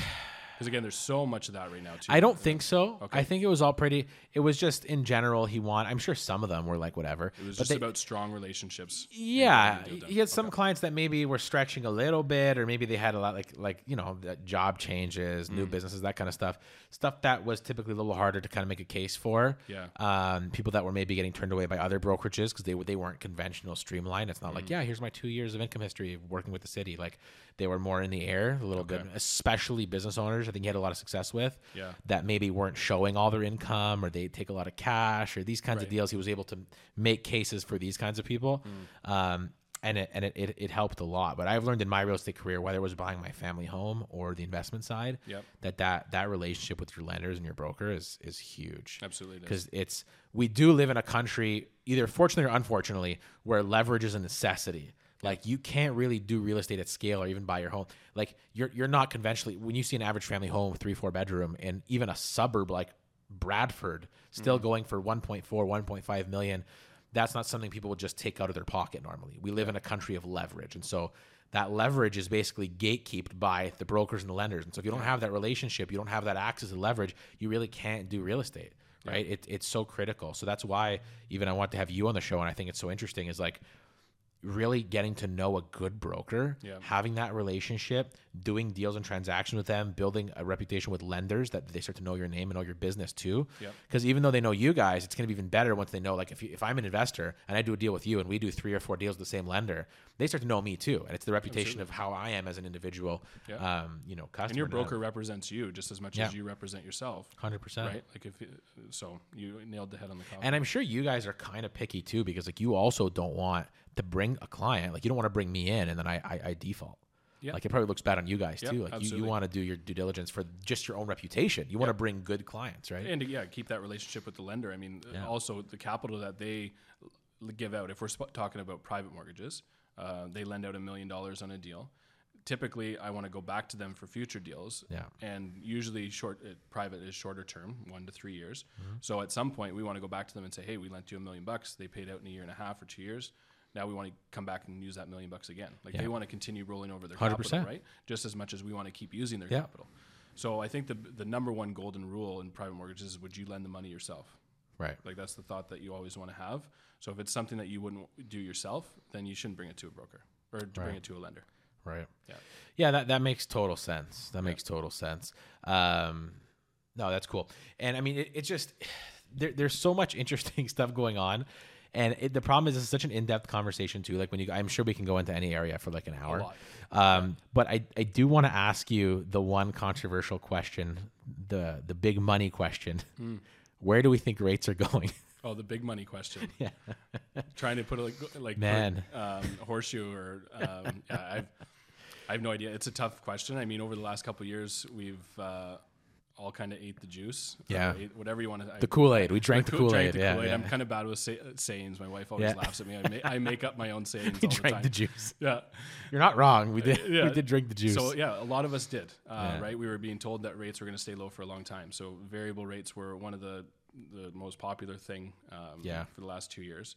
Because, again, there's so much of that right now, too. I don't think so. Okay. I think it was all pretty – it was just in general he wanted – I'm sure some of them were like whatever. It was but just they, about strong relationships. Yeah. He had some okay. clients that maybe were stretching a little bit, or maybe they had a lot like, like you know, job changes, mm. new businesses, that kind of stuff. Stuff that was typically a little harder to kind of make a case for. Yeah. Um, people that were maybe getting turned away by other brokerages because they, they weren't conventional, streamlined. It's not mm. like, yeah, here's my two years of income history working with the city. Like they were more in the air a little okay. bit, especially business owners. I think he had a lot of success with yeah. that maybe weren't showing all their income, or they take a lot of cash, or these kinds right. of deals. He was able to make cases for these kinds of people. Mm. Um, and it, and it, it, it helped a lot, but I've learned in my real estate career, whether it was buying my family home or the investment side, yep. that, that, that relationship with your lenders and your broker is, is huge. Absolutely. Because it's, we do live in a country, either fortunately or unfortunately, where leverage is a necessity. Like you can't really do real estate at scale or even buy your home. Like you're you're not conventionally, when you see an average family home, three, four bedroom, and even a suburb like Bradford still mm-hmm. going for one point four, one point five million, that's not something people would just take out of their pocket normally. We live yeah. in a country of leverage. And so that leverage is basically gatekept by the brokers and the lenders. And so if you don't have that relationship, you don't have that access to leverage, you really can't do real estate. Yeah. Right. It, it's so critical. So that's why even I want to have you on the show. And I think it's so interesting is like, really getting to know a good broker, yeah. having that relationship, doing deals and transactions with them, building a reputation with lenders that they start to know your name and know your business too. Because yeah. even though they know you guys, it's going to be even better once they know, like if you, if I'm an investor and I do a deal with you and we do three or four deals with the same lender, they start to know me too. And it's the reputation Absolutely. Of how I am as an individual, yeah. um, you know, customer. And your broker represents you just as much yeah. as you represent yourself. one hundred percent. Right? Like if, so you nailed the head on the collar. And I'm sure you guys are kind of picky too, because like you also don't want to bring a client, like you don't want to bring me in and then I I, I default. Yep. Like it probably looks bad on you guys yep, too. Like you, you want to do your due diligence for just your own reputation. You yep. want to bring good clients, right? And yeah, keep that relationship with the lender. I mean, yeah. also the capital that they give out, if we're sp- talking about private mortgages, uh, they lend out a million dollars on a deal. Typically, I want to go back to them for future deals. Yeah. And usually short uh, private is shorter term, one to three years. Mm-hmm. So at some point we want to go back to them and say, hey, we lent you a million bucks. They paid out in a year and a half or two years. Now we want to come back and use that million bucks again. Like yeah. they want to continue rolling over their one hundred percent. Capital, right? Just as much as we want to keep using their yeah. capital. So I think the the number one golden rule in private mortgages is would you lend the money yourself? Right. Like that's the thought that you always want to have. So if it's something that you wouldn't do yourself, then you shouldn't bring it to a broker or to right. bring it to a lender. Right. Yeah. Yeah, that, that makes total sense. That yeah. makes total sense. Um, no, that's cool. And I mean, it, it just, there, there's so much interesting stuff going on. And it, the problem is, it's such an in-depth conversation too. Like when you, I'm sure we can go into any area for like an hour. Um, but I, I do want to ask you the one controversial question, the the big money question. Mm. Where do we think rates are going? Oh, the big money question. Yeah. Trying to put a, like like Man. Put, um, a horseshoe or um, yeah, I've I have no idea. It's a tough question. I mean, over the last couple of years, we've. Uh, all kind of ate the juice. Yeah. Ate whatever you want to. The Kool-Aid. We drank the Kool-Aid. Drank the Kool-Aid. Yeah, I'm yeah. kind of bad with say, uh, sayings. My wife always yeah. laughs at me. I, ma- I make up my own sayings all the time. We drank the juice. Yeah. You're not wrong. We did, uh, yeah. we did drink the juice. So yeah, a lot of us did, uh, yeah. right? We were being told that rates were going to stay low for a long time. So variable rates were one of the, the most popular thing um, yeah. for the last two years,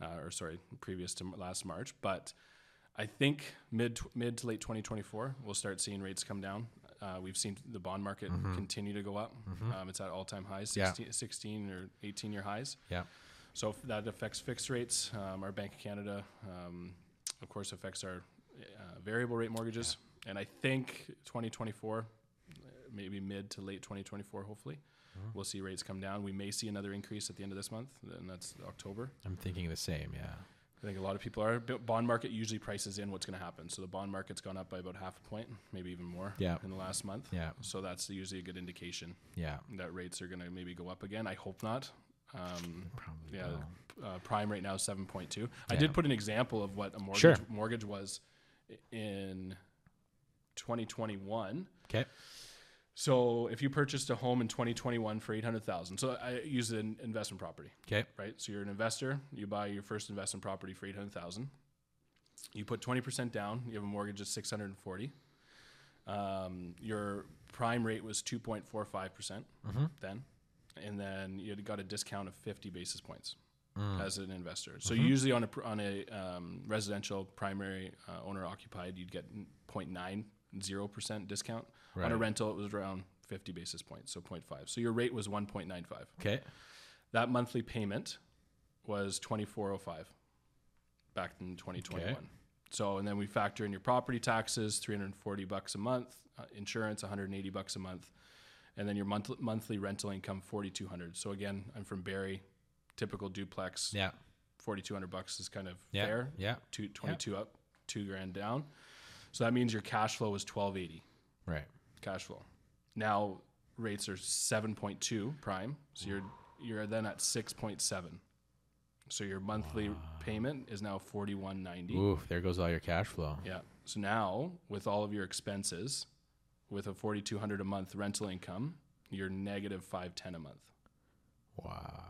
uh, or sorry, previous to last March. But I think mid tw- mid to late twenty twenty-four, we'll start seeing rates come down. Uh, we've seen the bond market mm-hmm. continue to go up. Mm-hmm. Um, it's at all-time highs, sixteen, yeah. sixteen or eighteen-year highs. Yeah. So f- that affects fixed rates. Um, our Bank of Canada, um, of course, affects our uh, variable rate mortgages. Yeah. And I think twenty twenty-four, maybe mid to late twenty twenty-four, hopefully, mm-hmm. we'll see rates come down. We may see another increase at the end of this month, and that's October. I'm thinking the same, yeah. I think a lot of people are. Bond market usually prices in what's going to happen. So the bond market's gone up by about half a point, maybe even more yeah. in the last month. Yeah. So that's usually a good indication yeah. that rates are going to maybe go up again. I hope not. Um, Probably yeah, uh, prime right now is seven point two. Yeah. I did put an example of what a mortgage sure. mortgage was in twenty twenty-one. Okay. So if you purchased a home in twenty twenty-one for eight hundred thousand dollars, so I use an investment property. Okay. Right? So you're an investor. You buy your first investment property for eight hundred thousand dollars. You put twenty percent down. You have a mortgage of six hundred forty thousand dollars. Um, your prime rate was two point four five percent mm-hmm. then. And then you got a discount of fifty basis points mm. as an investor. So mm-hmm. usually on a, on a um, residential primary uh, owner-occupied, you'd get zero point nine zero percent discount. Right. On a rental, it was around fifty basis points, so zero point five. So your rate was one point nine five. Okay. That monthly payment was twenty-four oh five back in twenty twenty-one. Okay. So, and then we factor in your property taxes, three hundred forty bucks a month, uh, insurance, one hundred eighty bucks a month, and then your month- monthly rental income, forty-two hundred. So again, I'm from Barrie, typical duplex. Yeah. forty-two hundred bucks is kind of yeah. fair. Yeah. Two, twenty-two yeah. up, two grand down. So that means your cash flow was twelve eighty. Right. Cash flow. Now rates are seven point two prime. So you're you're then at six point seven. So your monthly wow. payment is now forty-one ninety. Ooh, there goes all your cash flow. Yeah. So now with all of your expenses, with a forty-two hundred a month rental income, you're negative five ten a month. Wow.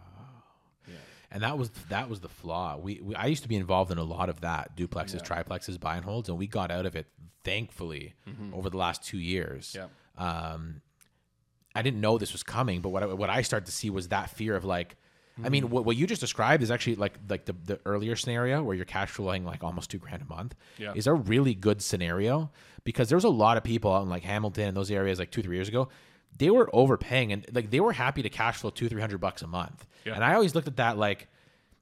Yeah. And that was that was the flaw. We, we I used to be involved in a lot of that, duplexes, yeah. triplexes, buy and holds, and we got out of it thankfully mm-hmm. over the last two years. Yeah. Um, I didn't know this was coming, but what I, what I started to see was that fear of like, mm-hmm. I mean, what, what you just described is actually like like the, the earlier scenario where you're cash flowing like almost two grand a month yeah. is a really good scenario, because there was a lot of people out in like Hamilton and those areas like two, three years ago. They were overpaying and like they were happy to cash flow two, three hundred bucks a month. Yeah. And I always looked at that like,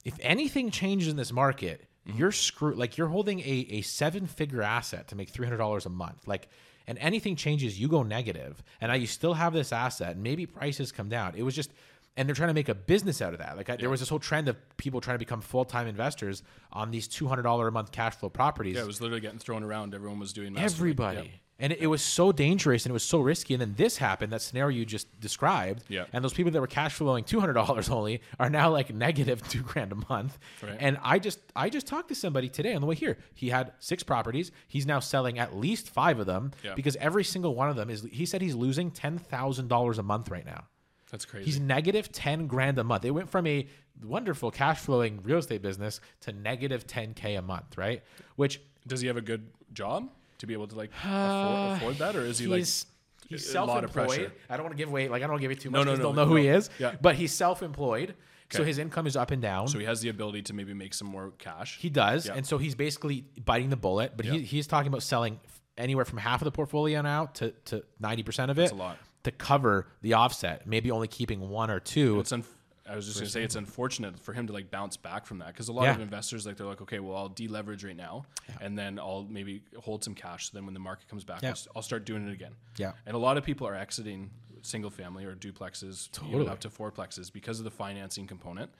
if anything changes in this market, mm-hmm. you're screwed. Like you're holding a, a seven figure asset to make three hundred dollars a month. Like, and anything changes, you go negative. And now you still have this asset. Maybe prices come down. It was just, and they're trying to make a business out of that. Like I, yeah. there was this whole trend of people trying to become full-time investors on these two hundred dollar a month cash flow properties. Yeah, it was literally getting thrown around. Everyone was doing mastermind. Everybody. Yeah. And it, it was so dangerous and it was so risky. And then this happened, that scenario you just described. Yeah. And those people that were cash flowing two hundred dollars only are now like negative two grand a month. Right. And I just I just talked to somebody today on the way here. He had six properties. He's now selling at least five of them yeah. because every single one of them is, he said he's losing ten thousand dollars a month right now. That's crazy. He's negative ten grand a month. It went from a wonderful cash flowing real estate business to negative ten K a month, right? Which, does he have a good job to be able to like afford, afford that, or is he he's, like he's self-employed. A lot of pressure? I don't want to give away, like I don't want to give it too much because no, no, they'll no, know no. who he is. Yeah. But he's self-employed, okay. So his income is up and down. So he has the ability to maybe make some more cash. He does, yeah. And so he's basically biting the bullet. But yeah. he, he's talking about selling anywhere from half of the portfolio now to to ninety percent of it. That's a lot. To cover the offset, maybe only keeping one or two. It's un- I was just going to say it's unfortunate for him to like bounce back from that, because a lot yeah. of investors, like they're like, okay, well, I'll deleverage right now yeah. and then I'll maybe hold some cash. So then when the market comes back, yeah. I'll start doing it again. Yeah. And a lot of people are exiting single family or duplexes totally. even up to fourplexes because of the financing component.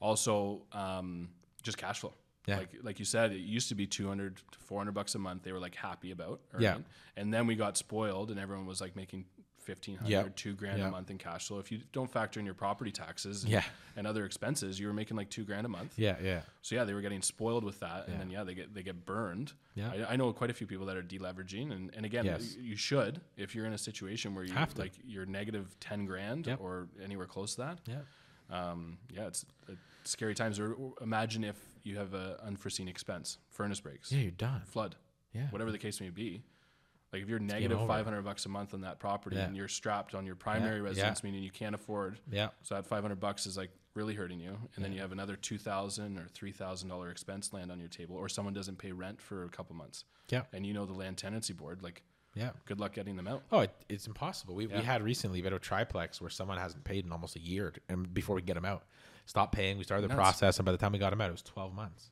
Also, um, just cash flow. Yeah. Like like you said, it used to be two hundred to four hundred bucks a month. They were like happy about earning. Yeah. And then we got spoiled and everyone was like making fifteen hundred yep. two grand yep. a month in cash flow. If you don't factor in your property taxes yeah. and other expenses, you were making like two grand a month. Yeah, yeah. So yeah, they were getting spoiled with that. And yeah. then yeah, they get they get burned. Yeah. I, I know quite a few people that are deleveraging, and, and again, yes. you should, if you're in a situation where you have to. Like you're negative ten grand yep. or anywhere close to that. Yeah. Um, yeah, it's, it's scary times. Or imagine if you have an unforeseen expense, furnace breaks. Yeah, you're done. Flood. Yeah. Whatever the case may be. Like if you're negative five hundred bucks a month on that property yeah. and you're strapped on your primary yeah. residence, yeah. meaning you can't afford. Yeah. So that five hundred bucks is like really hurting you. And yeah. then you have another two thousand or three thousand dollars expense land on your table, or someone doesn't pay rent for a couple months. Yeah. And you know, the land tenancy board, like, yeah, good luck getting them out. Oh, it, it's impossible. We yeah. we had recently, we had a triplex where someone hasn't paid in almost a year to, and before we get them out, stop paying. We started the Nuts. process. And by the time we got them out, it was twelve months.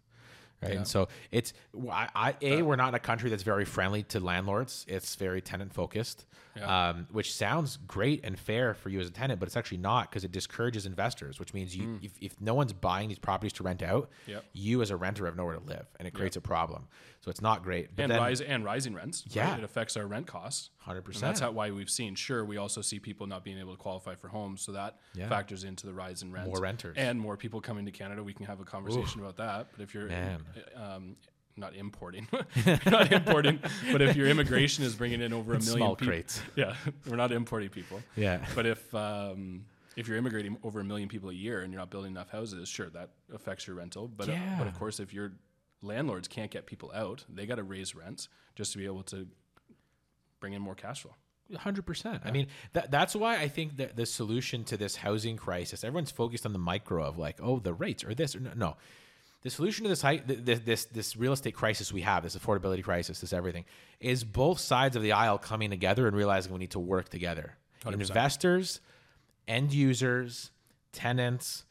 Right. Yeah. And so it's, I, I, A, we're not in a country that's very friendly to landlords. It's very tenant focused, yeah. um, which sounds great and fair for you as a tenant, but it's actually not, because it discourages investors, which means you, mm. if, if no one's buying these properties to rent out, yep. you as a renter have nowhere to live, and it creates yep. a problem. So it's not great. But and, then, rise, and rising rents. Yeah. Right? It affects our rent costs. one hundred percent. And that's how, why we've seen, sure, we also see people not being able to qualify for homes. So that yeah. factors into the rise in rents. More renters. And more people coming to Canada. We can have a conversation Ooh. about that. But if you're... Man. Um, not importing, not importing, but if your immigration is bringing in over a million small people, crates. Yeah, we're not importing people. Yeah. But if um, if you're immigrating over a million people a year and you're not building enough houses, sure, that affects your rental. But yeah. uh, but of course, if your landlords can't get people out, they got to raise rents just to be able to bring in more cash flow. one hundred percent. I mean, that that's why I think that the solution to this housing crisis, everyone's focused on the micro of like, oh, the rates or this or no. no. The solution to this, this this this real estate crisis we have, this affordability crisis, this everything, is both sides of the aisle coming together and realizing we need to work together. one hundred percent. Investors, end users, tenants,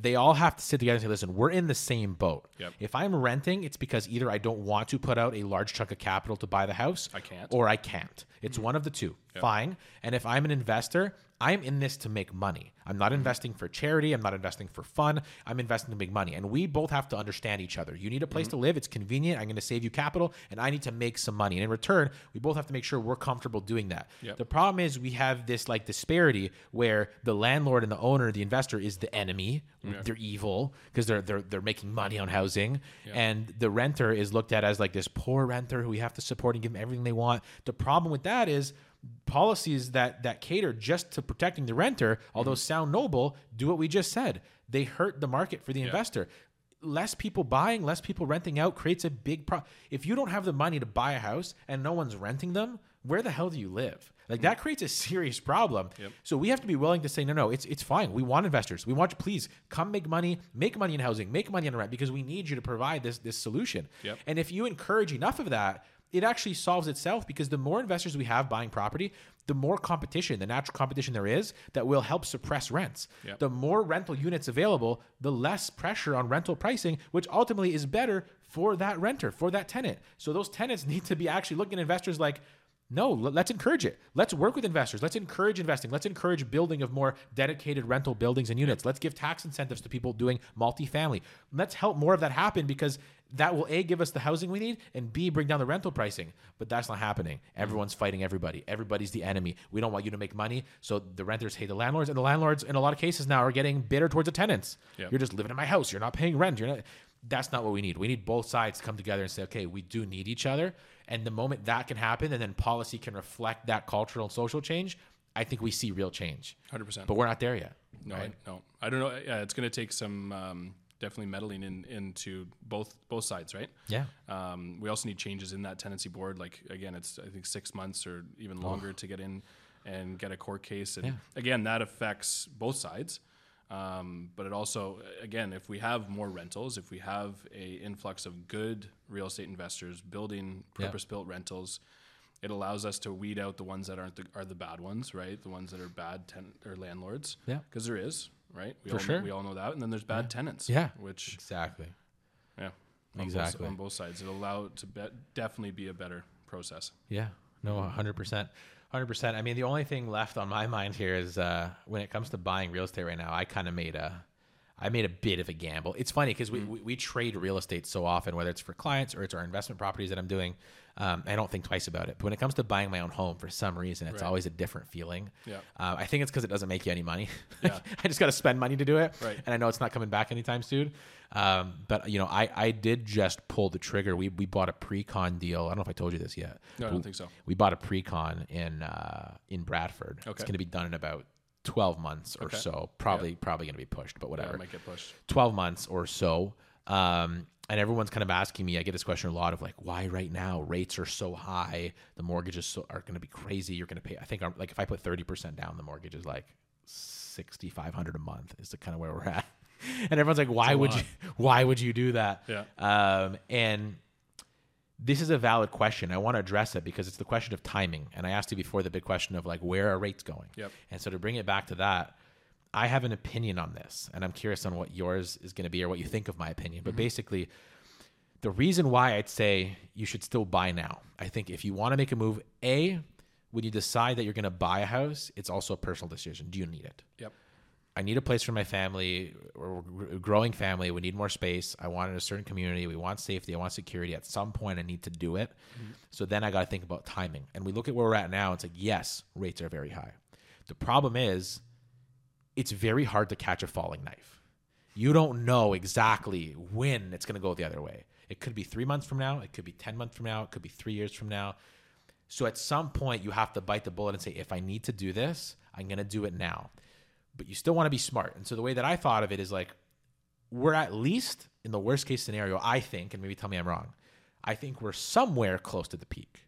they all have to sit together and say, listen, we're in the same boat. Yep. If I'm renting, it's because either I don't want to put out a large chunk of capital to buy the house. I can't. Or I can't. It's mm-hmm. one of the two. Yep. Fine. And if I'm an investor, I'm in this to make money. I'm not mm-hmm. investing for charity. I'm not investing for fun. I'm investing to make money. And we both have to understand each other. You need a place mm-hmm. to live. It's convenient. I'm going to save you capital. And I need to make some money. And in return, we both have to make sure we're comfortable doing that. Yep. The problem is we have this like disparity where the landlord and the owner, the investor, is the enemy. Yeah. They're evil because they're, they're they're making money on housing. Yeah. And the renter is looked at as like this poor renter who we have to support and give them everything they want. The problem with that is policies that that cater just to protecting the renter, although mm-hmm. sound noble, do what we just said. They hurt the market for the yeah. investor. Less people buying, less people renting out creates a big problem. If you don't have the money to buy a house and no one's renting them, where the hell do you live? Like that creates a serious problem. Yep. So we have to be willing to say, no, no, it's it's fine. We want investors. We want you, please come make money, make money in housing, make money in rent, because we need you to provide this this solution. Yep. And if you encourage enough of that, it actually solves itself, because the more investors we have buying property, the more competition, the natural competition there is that will help suppress rents. Yep. The more rental units available, the less pressure on rental pricing, which ultimately is better for that renter, for that tenant. So those tenants need to be actually looking at investors like, no, let's encourage it. Let's work with investors. Let's encourage investing. Let's encourage building of more dedicated rental buildings and units. Let's give tax incentives to people doing multifamily. Let's help more of that happen, because that will A, give us the housing we need, and B, bring down the rental pricing. But that's not happening. Everyone's fighting everybody. Everybody's the enemy. We don't want you to make money. So the renters hate the landlords, and the landlords in a lot of cases now are getting bitter towards the tenants. Yep. You're just living in my house. You're not paying rent. You're not. That's not what we need. We need both sides to come together and say, okay, we do need each other. And the moment that can happen, and then policy can reflect that cultural and social change, I think we see real change. one hundred percent. But we're not there yet. No, right? I, no. I don't know. Yeah, it's going to take some um, definitely meddling in, into both both sides, right? Yeah. Um, we also need changes in that tenancy board. Like, again, it's, I think, six months or even longer oh. to get in and get a court case. And yeah. again, that affects both sides. Um, but it also, again, if we have more rentals, if we have a influx of good real estate investors building purpose-built yep. rentals, it allows us to weed out the ones that aren't the, are the bad ones, right? The ones that are bad ten- or landlords. Yeah, because there is, right? We For all, sure, we all know that. And then there's bad yeah. tenants. Yeah, which exactly. Yeah, on exactly both, on both sides. It'll allow it to be- definitely be a better process. Yeah, no, one hundred percent. one hundred percent. I mean, the only thing left on my mind here is uh, when it comes to buying real estate right now, I kind of made a, I made a bit of a gamble. It's funny because we, mm. we, we trade real estate so often, whether it's for clients or it's our investment properties that I'm doing. Um, I don't think twice about it. But when it comes to buying my own home, for some reason, it's right. always a different feeling. Yeah. Uh, I think it's because it doesn't make you any money. Yeah. I just got to spend money to do it. Right. And I know it's not coming back anytime soon. Um, but, you know, I, I did just pull the trigger. We we bought a pre-con deal. I don't know if I told you this yet. No, I don't we, think so. We bought a pre-con in, uh, in Bradford. Okay. It's going to be done in about twelve months or okay. so. Probably yeah. probably going to be pushed, but whatever. Yeah, it might get pushed. twelve months or so. Um, and everyone's kind of asking me, I get this question a lot of like, why right now? Rates are so high. The mortgages so, are going to be crazy. You're going to pay, I think I'm, like if I put thirty percent down, the mortgage is like sixty-five hundred a month is the kind of where we're at. And everyone's like, why would you, why would you do that? Yeah. Um, and this is a valid question. I want to address it because it's the question of timing. And I asked you before the big question of like, where are rates going? Yep. And so to bring it back to that, I have an opinion on this, and I'm curious on what yours is going to be or what you think of my opinion. But mm-hmm. basically, the reason why I'd say you should still buy now, I think if you want to make a move, A, when you decide that you're going to buy a house, it's also a personal decision. Do you need it? Yep. I need a place for my family, or growing family. We need more space. I want in a certain community. We want safety. I want security. At some point, I need to do it. Mm-hmm. So then I got to think about timing. And we look at where we're at now. It's like, yes, rates are very high. The problem is, it's very hard to catch a falling knife. You don't know exactly when it's going to go the other way. It could be three months from now. It could be ten months from now. It could be three years from now. So at some point, you have to bite the bullet and say, if I need to do this, I'm going to do it now. But you still want to be smart. And so the way that I thought of it is like, we're at least in the worst case scenario, I think, and maybe tell me I'm wrong, I think we're somewhere close to the peak.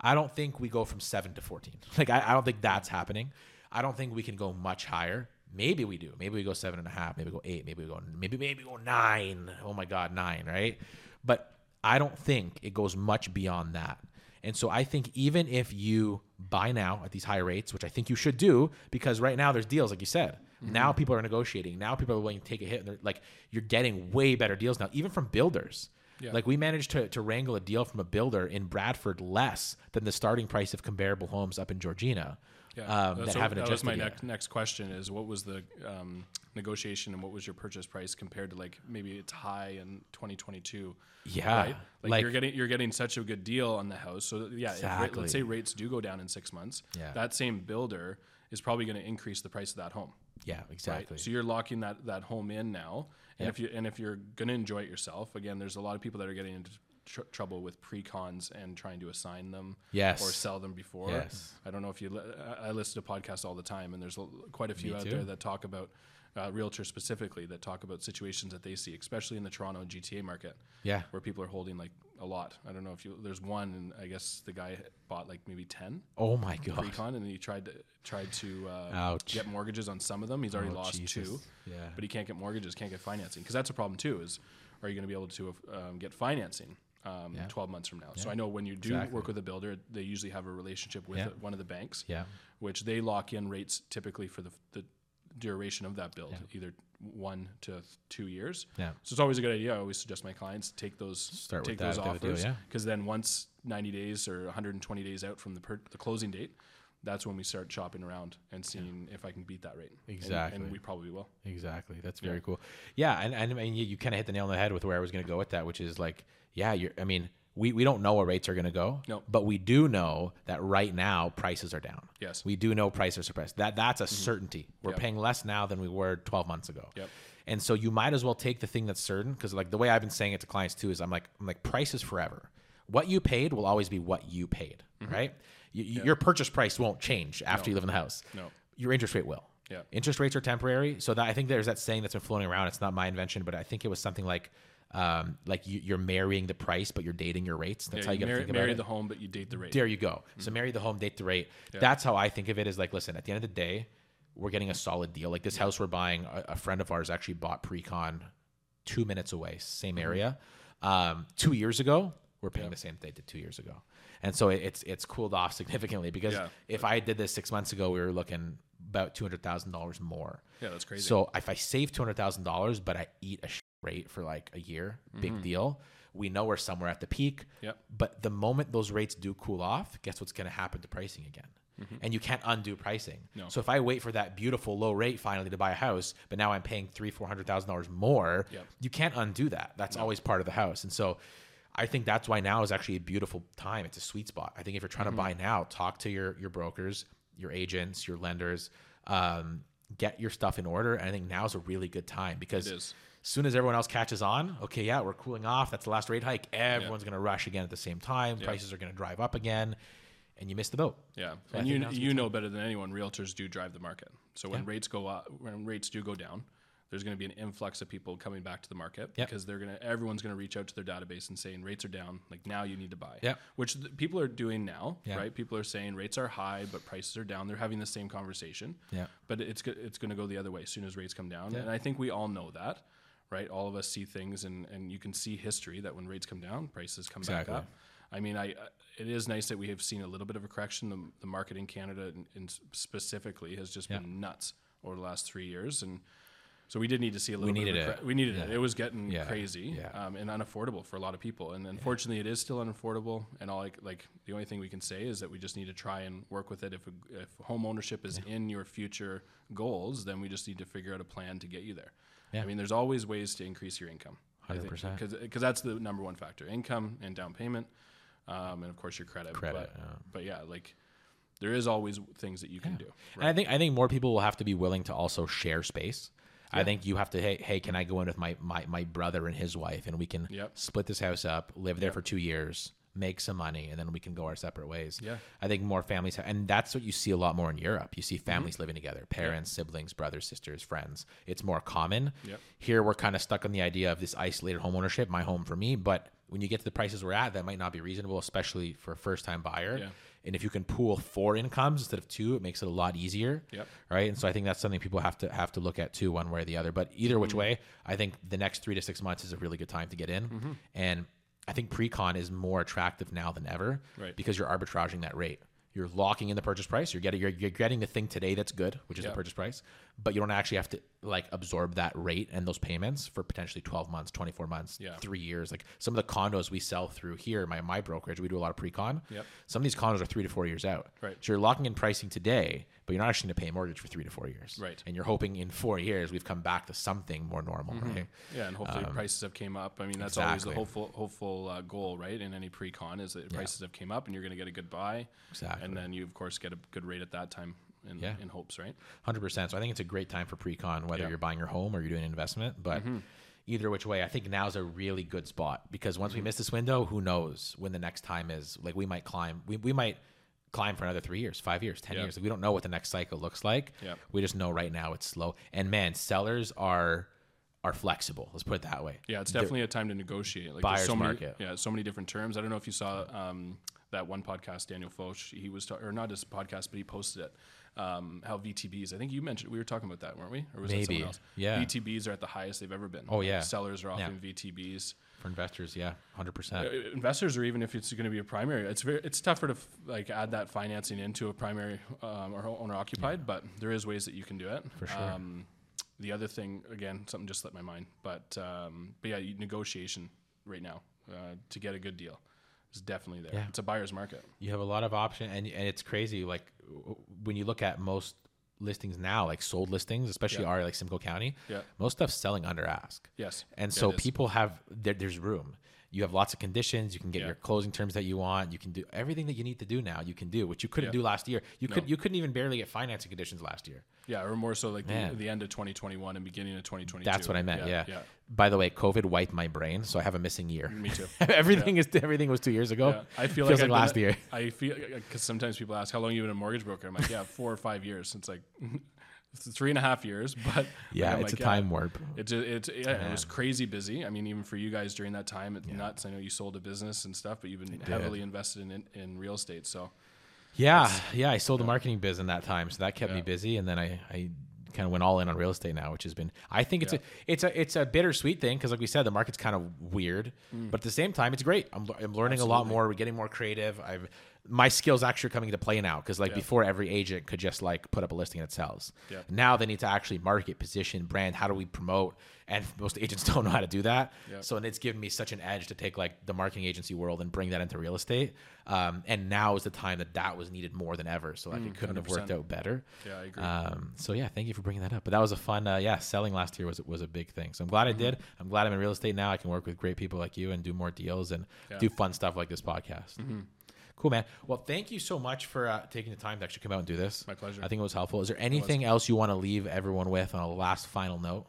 I don't think we go from seven to fourteen. Like, I, I don't think that's happening. I don't think we can go much higher. Maybe we do. Maybe we go seven and a half. Maybe we go eight. Maybe we go maybe maybe we go nine. Oh my God, nine, right? But I don't think it goes much beyond that. And so I think even if you buy now at these high rates, which I think you should do, because right now there's deals, like you said. Mm-hmm. Now people are negotiating. Now people are willing to take a hit. And they're like, you're getting way better deals now, even from builders. Yeah. Like, we managed to, to wrangle a deal from a builder in Bradford less than the starting price of comparable homes up in Georgina. Yeah, um, that, so haven't that was my next, next question is, what was the um, negotiation and what was your purchase price compared to, like, maybe it's high in twenty twenty-two? Yeah. Right? Like, like you're getting you're getting such a good deal on the house. So yeah, exactly. if, let's say rates do go down in six months. Yeah. That same builder is probably going to increase the price of that home. Yeah, exactly. Right? So you're locking that, that home in now. And, yep. if you, and if you're going to enjoy it yourself, again, there's a lot of people that are getting into Tr- trouble with pre-cons and trying to assign them yes. or sell them before. Yes. I don't know if you, li- I listen to podcasts all the time, and there's l- quite a few out there that talk about uh, realtors specifically that talk about situations that they see, especially in the Toronto and G T A market. Yeah. Where people are holding like a lot. I don't know if you, there's one, and I guess the guy bought like maybe ten. Oh my God. Pre-con, and he tried to, tried to um, get mortgages on some of them. He's already oh, lost Jesus. two, yeah. but he can't get mortgages, can't get financing. Cause that's a problem too, is are you going to be able to um, get financing? Um, yeah. twelve months from now. Yeah. So I know when you do exactly. work with a builder, they usually have a relationship with yeah. one of the banks, yeah. which they lock in rates typically for the, the duration of that build, yeah. either one to two years. Yeah. So it's always a good idea. I always suggest my clients take those Start take those offers, because yeah. then once ninety days or one hundred twenty days out from the, per- the closing date, that's when we start shopping around and seeing yeah. if I can beat that rate. Exactly. And, and we probably will. Exactly. That's very yeah. cool. Yeah. And, and, and you, you kind of hit the nail on the head with where I was going to go with that, which is like, yeah, you're, I mean, we, we don't know where rates are going to go, no. but we do know that right now prices are down. Yes. We do know prices are suppressed. That, that's a mm-hmm. certainty. We're yep. paying less now than we were twelve months ago. Yep. And so you might as well take the thing that's certain, because like the way I've been saying it to clients too is I'm like, I'm like price is forever. What you paid will always be what you paid, mm-hmm. right? You, yeah. Your purchase price won't change after no. you live in the house. No. Your interest rate will. Yeah. Interest rates are temporary. So that, I think there's that saying that's been floating around. It's not my invention, but I think it was something like, um, like you, you're marrying the price, but you're dating your rates. That's yeah, how you, you got to think about it. Marry the home, but you date the rate. There you go. Mm-hmm. So marry the home, date the rate. Yeah. That's how I think of it, is like, listen, at the end of the day, we're getting a solid deal. Like this house we're buying, a, a friend of ours actually bought pre-con two minutes away, same area, um, two years ago. We're paying yep. the same thing to two years ago. And so it's it's cooled off significantly, because yeah. if I did this six months ago, we were looking about two hundred thousand dollars more. Yeah, that's crazy. So if I save two hundred thousand dollars, but I eat a shit rate for like a year, mm-hmm. big deal. We know we're somewhere at the peak. Yep. But the moment those rates do cool off, guess what's going to happen to pricing again? Mm-hmm. And you can't undo pricing. No. So if I wait for that beautiful low rate finally to buy a house, but now I'm paying three, four hundred thousand dollars more, yep. you can't undo that. That's no. always part of the house. And so I think that's why now is actually a beautiful time. It's a sweet spot. I think if you're trying mm-hmm. to buy now, talk to your your brokers, your agents, your lenders, um, get your stuff in order. And I think now is a really good time, because as soon as everyone else catches on, okay, yeah, we're cooling off. That's the last rate hike. Everyone's yeah. going to rush again at the same time. Yeah. Prices are going to drive up again, and you miss the boat. Yeah, so and you you know better than anyone, realtors do drive the market. So when yeah. rates go up, when rates do go down, there's going to be an influx of people coming back to the market yep. because they're going to, everyone's going to reach out to their database and saying rates are down. Like, now you need to buy, yep. which th- people are doing now, yep. right? People are saying rates are high, but prices are down. They're having the same conversation, yep. but it's, it's going to go the other way as soon as rates come down. Yep. And I think we all know that, right? All of us see things, and, and you can see history that when rates come down, prices come exactly. back up. I mean, I, it is nice that we have seen a little bit of a correction. The, the market in Canada in, in specifically has just yep. been nuts over the last three years. And, So we did need to see a little we bit of a cra- it. We needed yeah. it. It was getting yeah. crazy yeah. Um, and unaffordable for a lot of people. And unfortunately, yeah. it is still unaffordable. And all like, like the only thing we can say is that we just need to try and work with it. If, a, if home ownership is yeah. in your future goals, then we just need to figure out a plan to get you there. Yeah. I mean, there's always ways to increase your income. one hundred percent. Because that's the number one factor, income and down payment. Um, and of course, your credit. Credit. But, um. but yeah, like... there is always things that you can yeah. do. Right? And I think I think more people will have to be willing to also share space. Yeah. I think you have to, hey, hey, can I go in with my, my, my brother and his wife, and we can yep. split this house up, live there yep. for two years, make some money, and then we can go our separate ways. Yeah. I think more families, have, and that's what you see a lot more in Europe. You see families mm-hmm. living together, parents, yep. siblings, brothers, sisters, friends. It's more common. Yep. Here, we're kind of stuck on the idea of this isolated home ownership, my home for me. But when you get to the prices we're at, that might not be reasonable, especially for a first-time buyer. Yeah. And if you can pool four incomes instead of two, it makes it a lot easier, yep. right? And so I think that's something people have to have to look at too, one way or the other. But either which mm-hmm. way, I think the next three to six months is a really good time to get in. Mm-hmm. And I think pre-con is more attractive now than ever right. because you're arbitraging that rate. You're locking in the purchase price. You're getting you're, you're getting the thing today that's good, which is yep. the purchase price, but you don't actually have to like absorb that rate and those payments for potentially twelve months, twenty-four months, yeah. three years. Like some of the condos we sell through here, my my brokerage, we do a lot of pre-con. Yep. Some of these condos are three to four years out. Right. So you're locking in pricing today, but you're not actually going to pay a mortgage for three to four years. Right. And you're hoping in four years we've come back to something more normal. Mm-hmm. Right. Yeah, and hopefully um, prices have came up. I mean, that's exactly. always the hopeful hopeful uh, goal, right? In any pre-con is that yeah. prices have came up and you're going to get a good buy. Exactly. And then you, of course, get a good rate at that time in, yeah. in hopes, right? one hundred percent. So I think it's a great time for pre-con, whether yeah. you're buying your home or you're doing an investment. But mm-hmm. either which way, I think now is a really good spot because once mm-hmm. we miss this window, who knows when the next time is. Like we might climb. We, we might climb for another three years, five years, ten yeah. years. Like we don't know what the next cycle looks like. Yeah. We just know right now it's slow. And, man, sellers are... are flexible. Let's put it that way. Yeah, it's definitely They're, a time to negotiate. Like buyer's so many, market. Yeah, so many different terms. I don't know if you saw um, that one podcast, Daniel Foch, he was, ta- or not his podcast, but he posted it. Um, how V T Bs, I think you mentioned, we were talking about that, weren't we? Or was Maybe. That someone else? Yeah. V T Bs are at the highest they've ever been. Oh yeah. Sellers are often yeah. V T Bs. For investors, yeah, one hundred percent. Uh, investors, or even if it's going to be a primary, it's very, it's tougher to f- like add that financing into a primary um, or owner occupied, yeah. but there is ways that you can do it. For sure. Um, The other thing, again, something just slipped my mind, but um, but yeah, negotiation right now uh, to get a good deal is definitely there. Yeah. It's a buyer's market. You have a lot of options, and and it's crazy. Like when you look at most listings now, like sold listings, especially yeah. our like Simcoe County, yeah. most stuff's selling under ask. Yes, and so yeah, people have there, there's room. You have lots of conditions. You can get yeah. your closing terms that you want. You can do everything that you need to do now. You can do, which you couldn't yeah. do last year. You no. could, you couldn't even barely get financing conditions last year. Yeah, or more so like the, the end of twenty twenty-one and beginning of twenty twenty-two. That's what I meant. Yeah. yeah. yeah. By the way, COVID wiped my brain, so I have a missing year. Me too. everything yeah. is everything was two years ago. Yeah. I feel Feels like, like last been, year. I feel because sometimes people ask how long you been a mortgage broker. I'm like, yeah, four or five years. It's like. Three and a half years, but yeah, like, it's like, a time yeah, warp. It's it's yeah, it was crazy busy. I mean, even for you guys during that time, it's yeah. nuts. I know you sold a business and stuff, but you've been heavily invested in, in in real estate. So yeah, yeah, I sold yeah. a marketing biz in that time, so that kept yeah. me busy. And then I I kind of went all in on real estate now, which has been I think it's yeah. a it's a it's a bittersweet thing because like we said, the market's kind of weird, mm. but at the same time, it's great. I'm I'm learning Absolutely. a lot more. We're getting more creative. I've My skills actually are coming into play now because like yeah. before every agent could just like put up a listing and it sells. Yeah. Now they need to actually market, position, brand. How do we promote? And most agents don't know how to do that. Yeah. So and it's given me such an edge to take like the marketing agency world and bring that into real estate. Um, and now is the time that that was needed more than ever. So like mm, it couldn't one hundred percent. Have worked out better. Yeah, I agree. Um, so yeah, thank you for bringing that up. But that was a fun, uh, yeah, selling last year was was a big thing. So I'm glad mm-hmm. I did. I'm glad I'm in real estate now. I can work with great people like you and do more deals and yeah. do fun stuff like this podcast. Mm-hmm. Cool, man. Well, thank you so much for uh, taking the time to actually come out and do this. My pleasure. I think it was helpful. Is there anything else you want to leave everyone with on a last final note?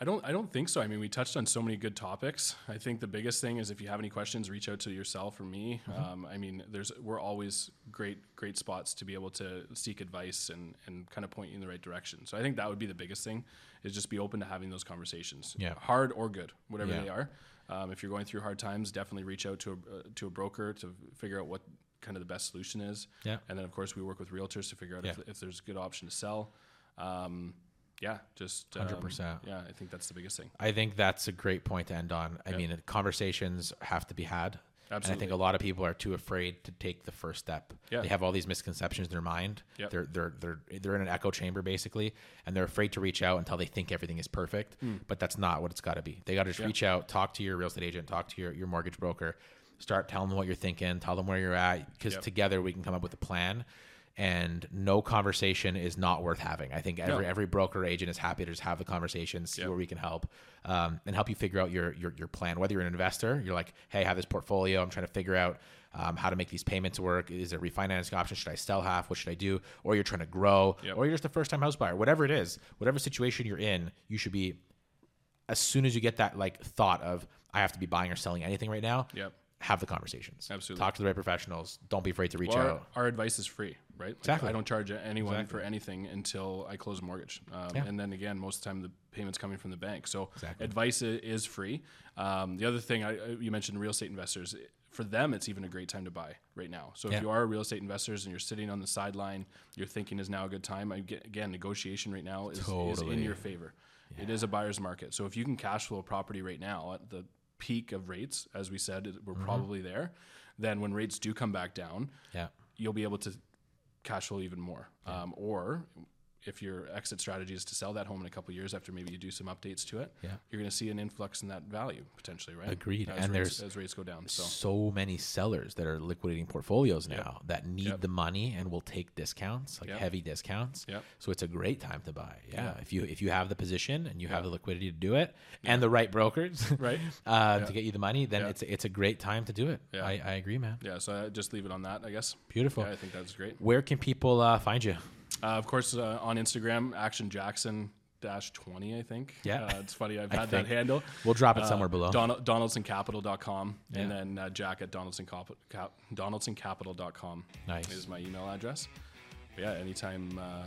I don't I don't think so. I mean, we touched on so many good topics. I think the biggest thing is if you have any questions, reach out to yourself or me. Mm-hmm. Um, I mean, there's we're always great, great spots to be able to seek advice and, and kind of point you in the right direction. So I think that would be the biggest thing is just be open to having those conversations, yeah. hard or good, whatever yeah. they are. Um, if you're going through hard times, definitely reach out to a, uh, to a broker to figure out what kind of the best solution is. Yeah. And then, of course, we work with realtors to figure out yeah. if, if there's a good option to sell. Um, yeah, just um, one hundred percent. Yeah, I think that's the biggest thing. I think that's a great point to end on. I yeah. mean, conversations have to be had. Absolutely. And I think a lot of people are too afraid to take the first step. Yeah. They have all these misconceptions in their mind. Yep. They're they're they're they're in an echo chamber basically, and they're afraid to reach out until they think everything is perfect. Mm. But that's not what it's got to be. They got to just yeah. reach out, talk to your real estate agent, talk to your, your mortgage broker, start telling them what you're thinking, tell them where you're at, because yep. together we can come up with a plan. And no conversation is not worth having. I think every no. every broker agent is happy to just have the conversation, see yep. where we can help, um, and help you figure out your, your your plan. Whether you're an investor, you're like, hey, I have this portfolio. I'm trying to figure out um, how to make these payments work. Is there refinancing options? Should I sell half? What should I do? Or you're trying to grow, yep. or you're just a first-time house buyer. Whatever it is, whatever situation you're in, you should be, as soon as you get that like thought of, I have to be buying or selling anything right now, yep. have the conversations. Absolutely. Talk to the right professionals. Don't be afraid to reach well, out. Our, our advice is free, right? Like, exactly. I don't charge anyone exactly. for anything until I close a mortgage. Um, yeah. And then again, most of the time the payment's coming from the bank. So exactly. advice is free. Um, the other thing, I, you mentioned real estate investors. For them, it's even a great time to buy right now. So yeah. if you are a real estate investor and you're sitting on the sideline, you're thinking is now a good time. I get, again, negotiation right now is, totally. is in your favor. Yeah. It is a buyer's market. So if you can cash flow a property right now at the peak of rates, as we said, we're mm-hmm. probably there, then when rates do come back down, yeah. you'll be able to cash flow even more. Yeah. Um, or if your exit strategy is to sell that home in a couple of years after maybe you do some updates to it, yeah. you're going to see an influx in that value potentially, right? Agreed. As and rates, there's as rates go down. So. so many sellers that are liquidating portfolios now yep. that need yep. the money and will take discounts, like yep. heavy discounts. Yep. So it's a great time to buy. Yeah. yeah. If you if you have the position and you yeah. have the liquidity to do it yeah. and the right brokers right. uh, yeah. to get you the money, then yeah. it's it's a great time to do it. Yeah. I, I agree, man. Yeah. So I just leave it on that, I guess. Beautiful. Yeah, I think that's great. Where can people uh, find you? Uh, of course, uh, on Instagram, Action Jackson dash twenty, I think. Yeah. Uh, it's funny. I've had that handle. We'll drop it somewhere uh, below. Don- Donaldson Capital dot com yeah. and then uh, Jack at Donaldson Cap- Cap- Donaldson Capital dot com nice. Is my email address. But yeah, anytime. Uh,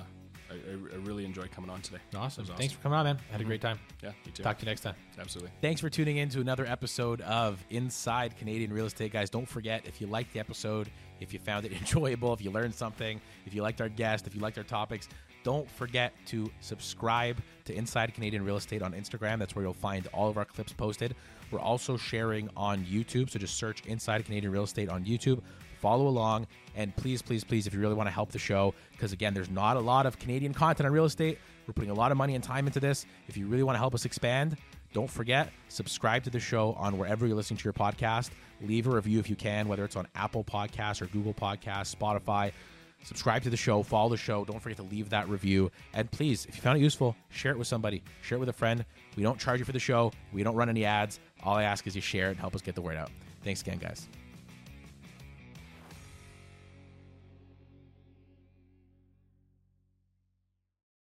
I, I really enjoyed coming on today. Awesome. awesome. Thanks for coming on, man. I had mm-hmm. a great time. Yeah, you too. Talk to you next time. Absolutely. Thanks for tuning in to another episode of Inside Canadian Real Estate, guys. Don't forget, if you liked the episode, if you found it enjoyable, if you learned something, if you liked our guest, if you liked our topics, don't forget to subscribe to Inside Canadian Real Estate on Instagram. That's where you'll find all of our clips posted. We're also sharing on YouTube, so just search Inside Canadian Real Estate on YouTube. Follow along, and please, please, please, if you really want to help the show, because again, there's not a lot of Canadian content on real estate. We're putting a lot of money and time into this. If you really want to help us expand, don't forget, subscribe to the show on wherever you're listening to your podcast. Leave a review if you can, whether it's on Apple Podcasts or Google Podcasts, Spotify. Subscribe to the show, follow the show. Don't forget to leave that review. And please, if you found it useful, share it with somebody. Share it with a friend. We don't charge you for the show. We don't run any ads. All I ask is you share it and help us get the word out. Thanks again, guys.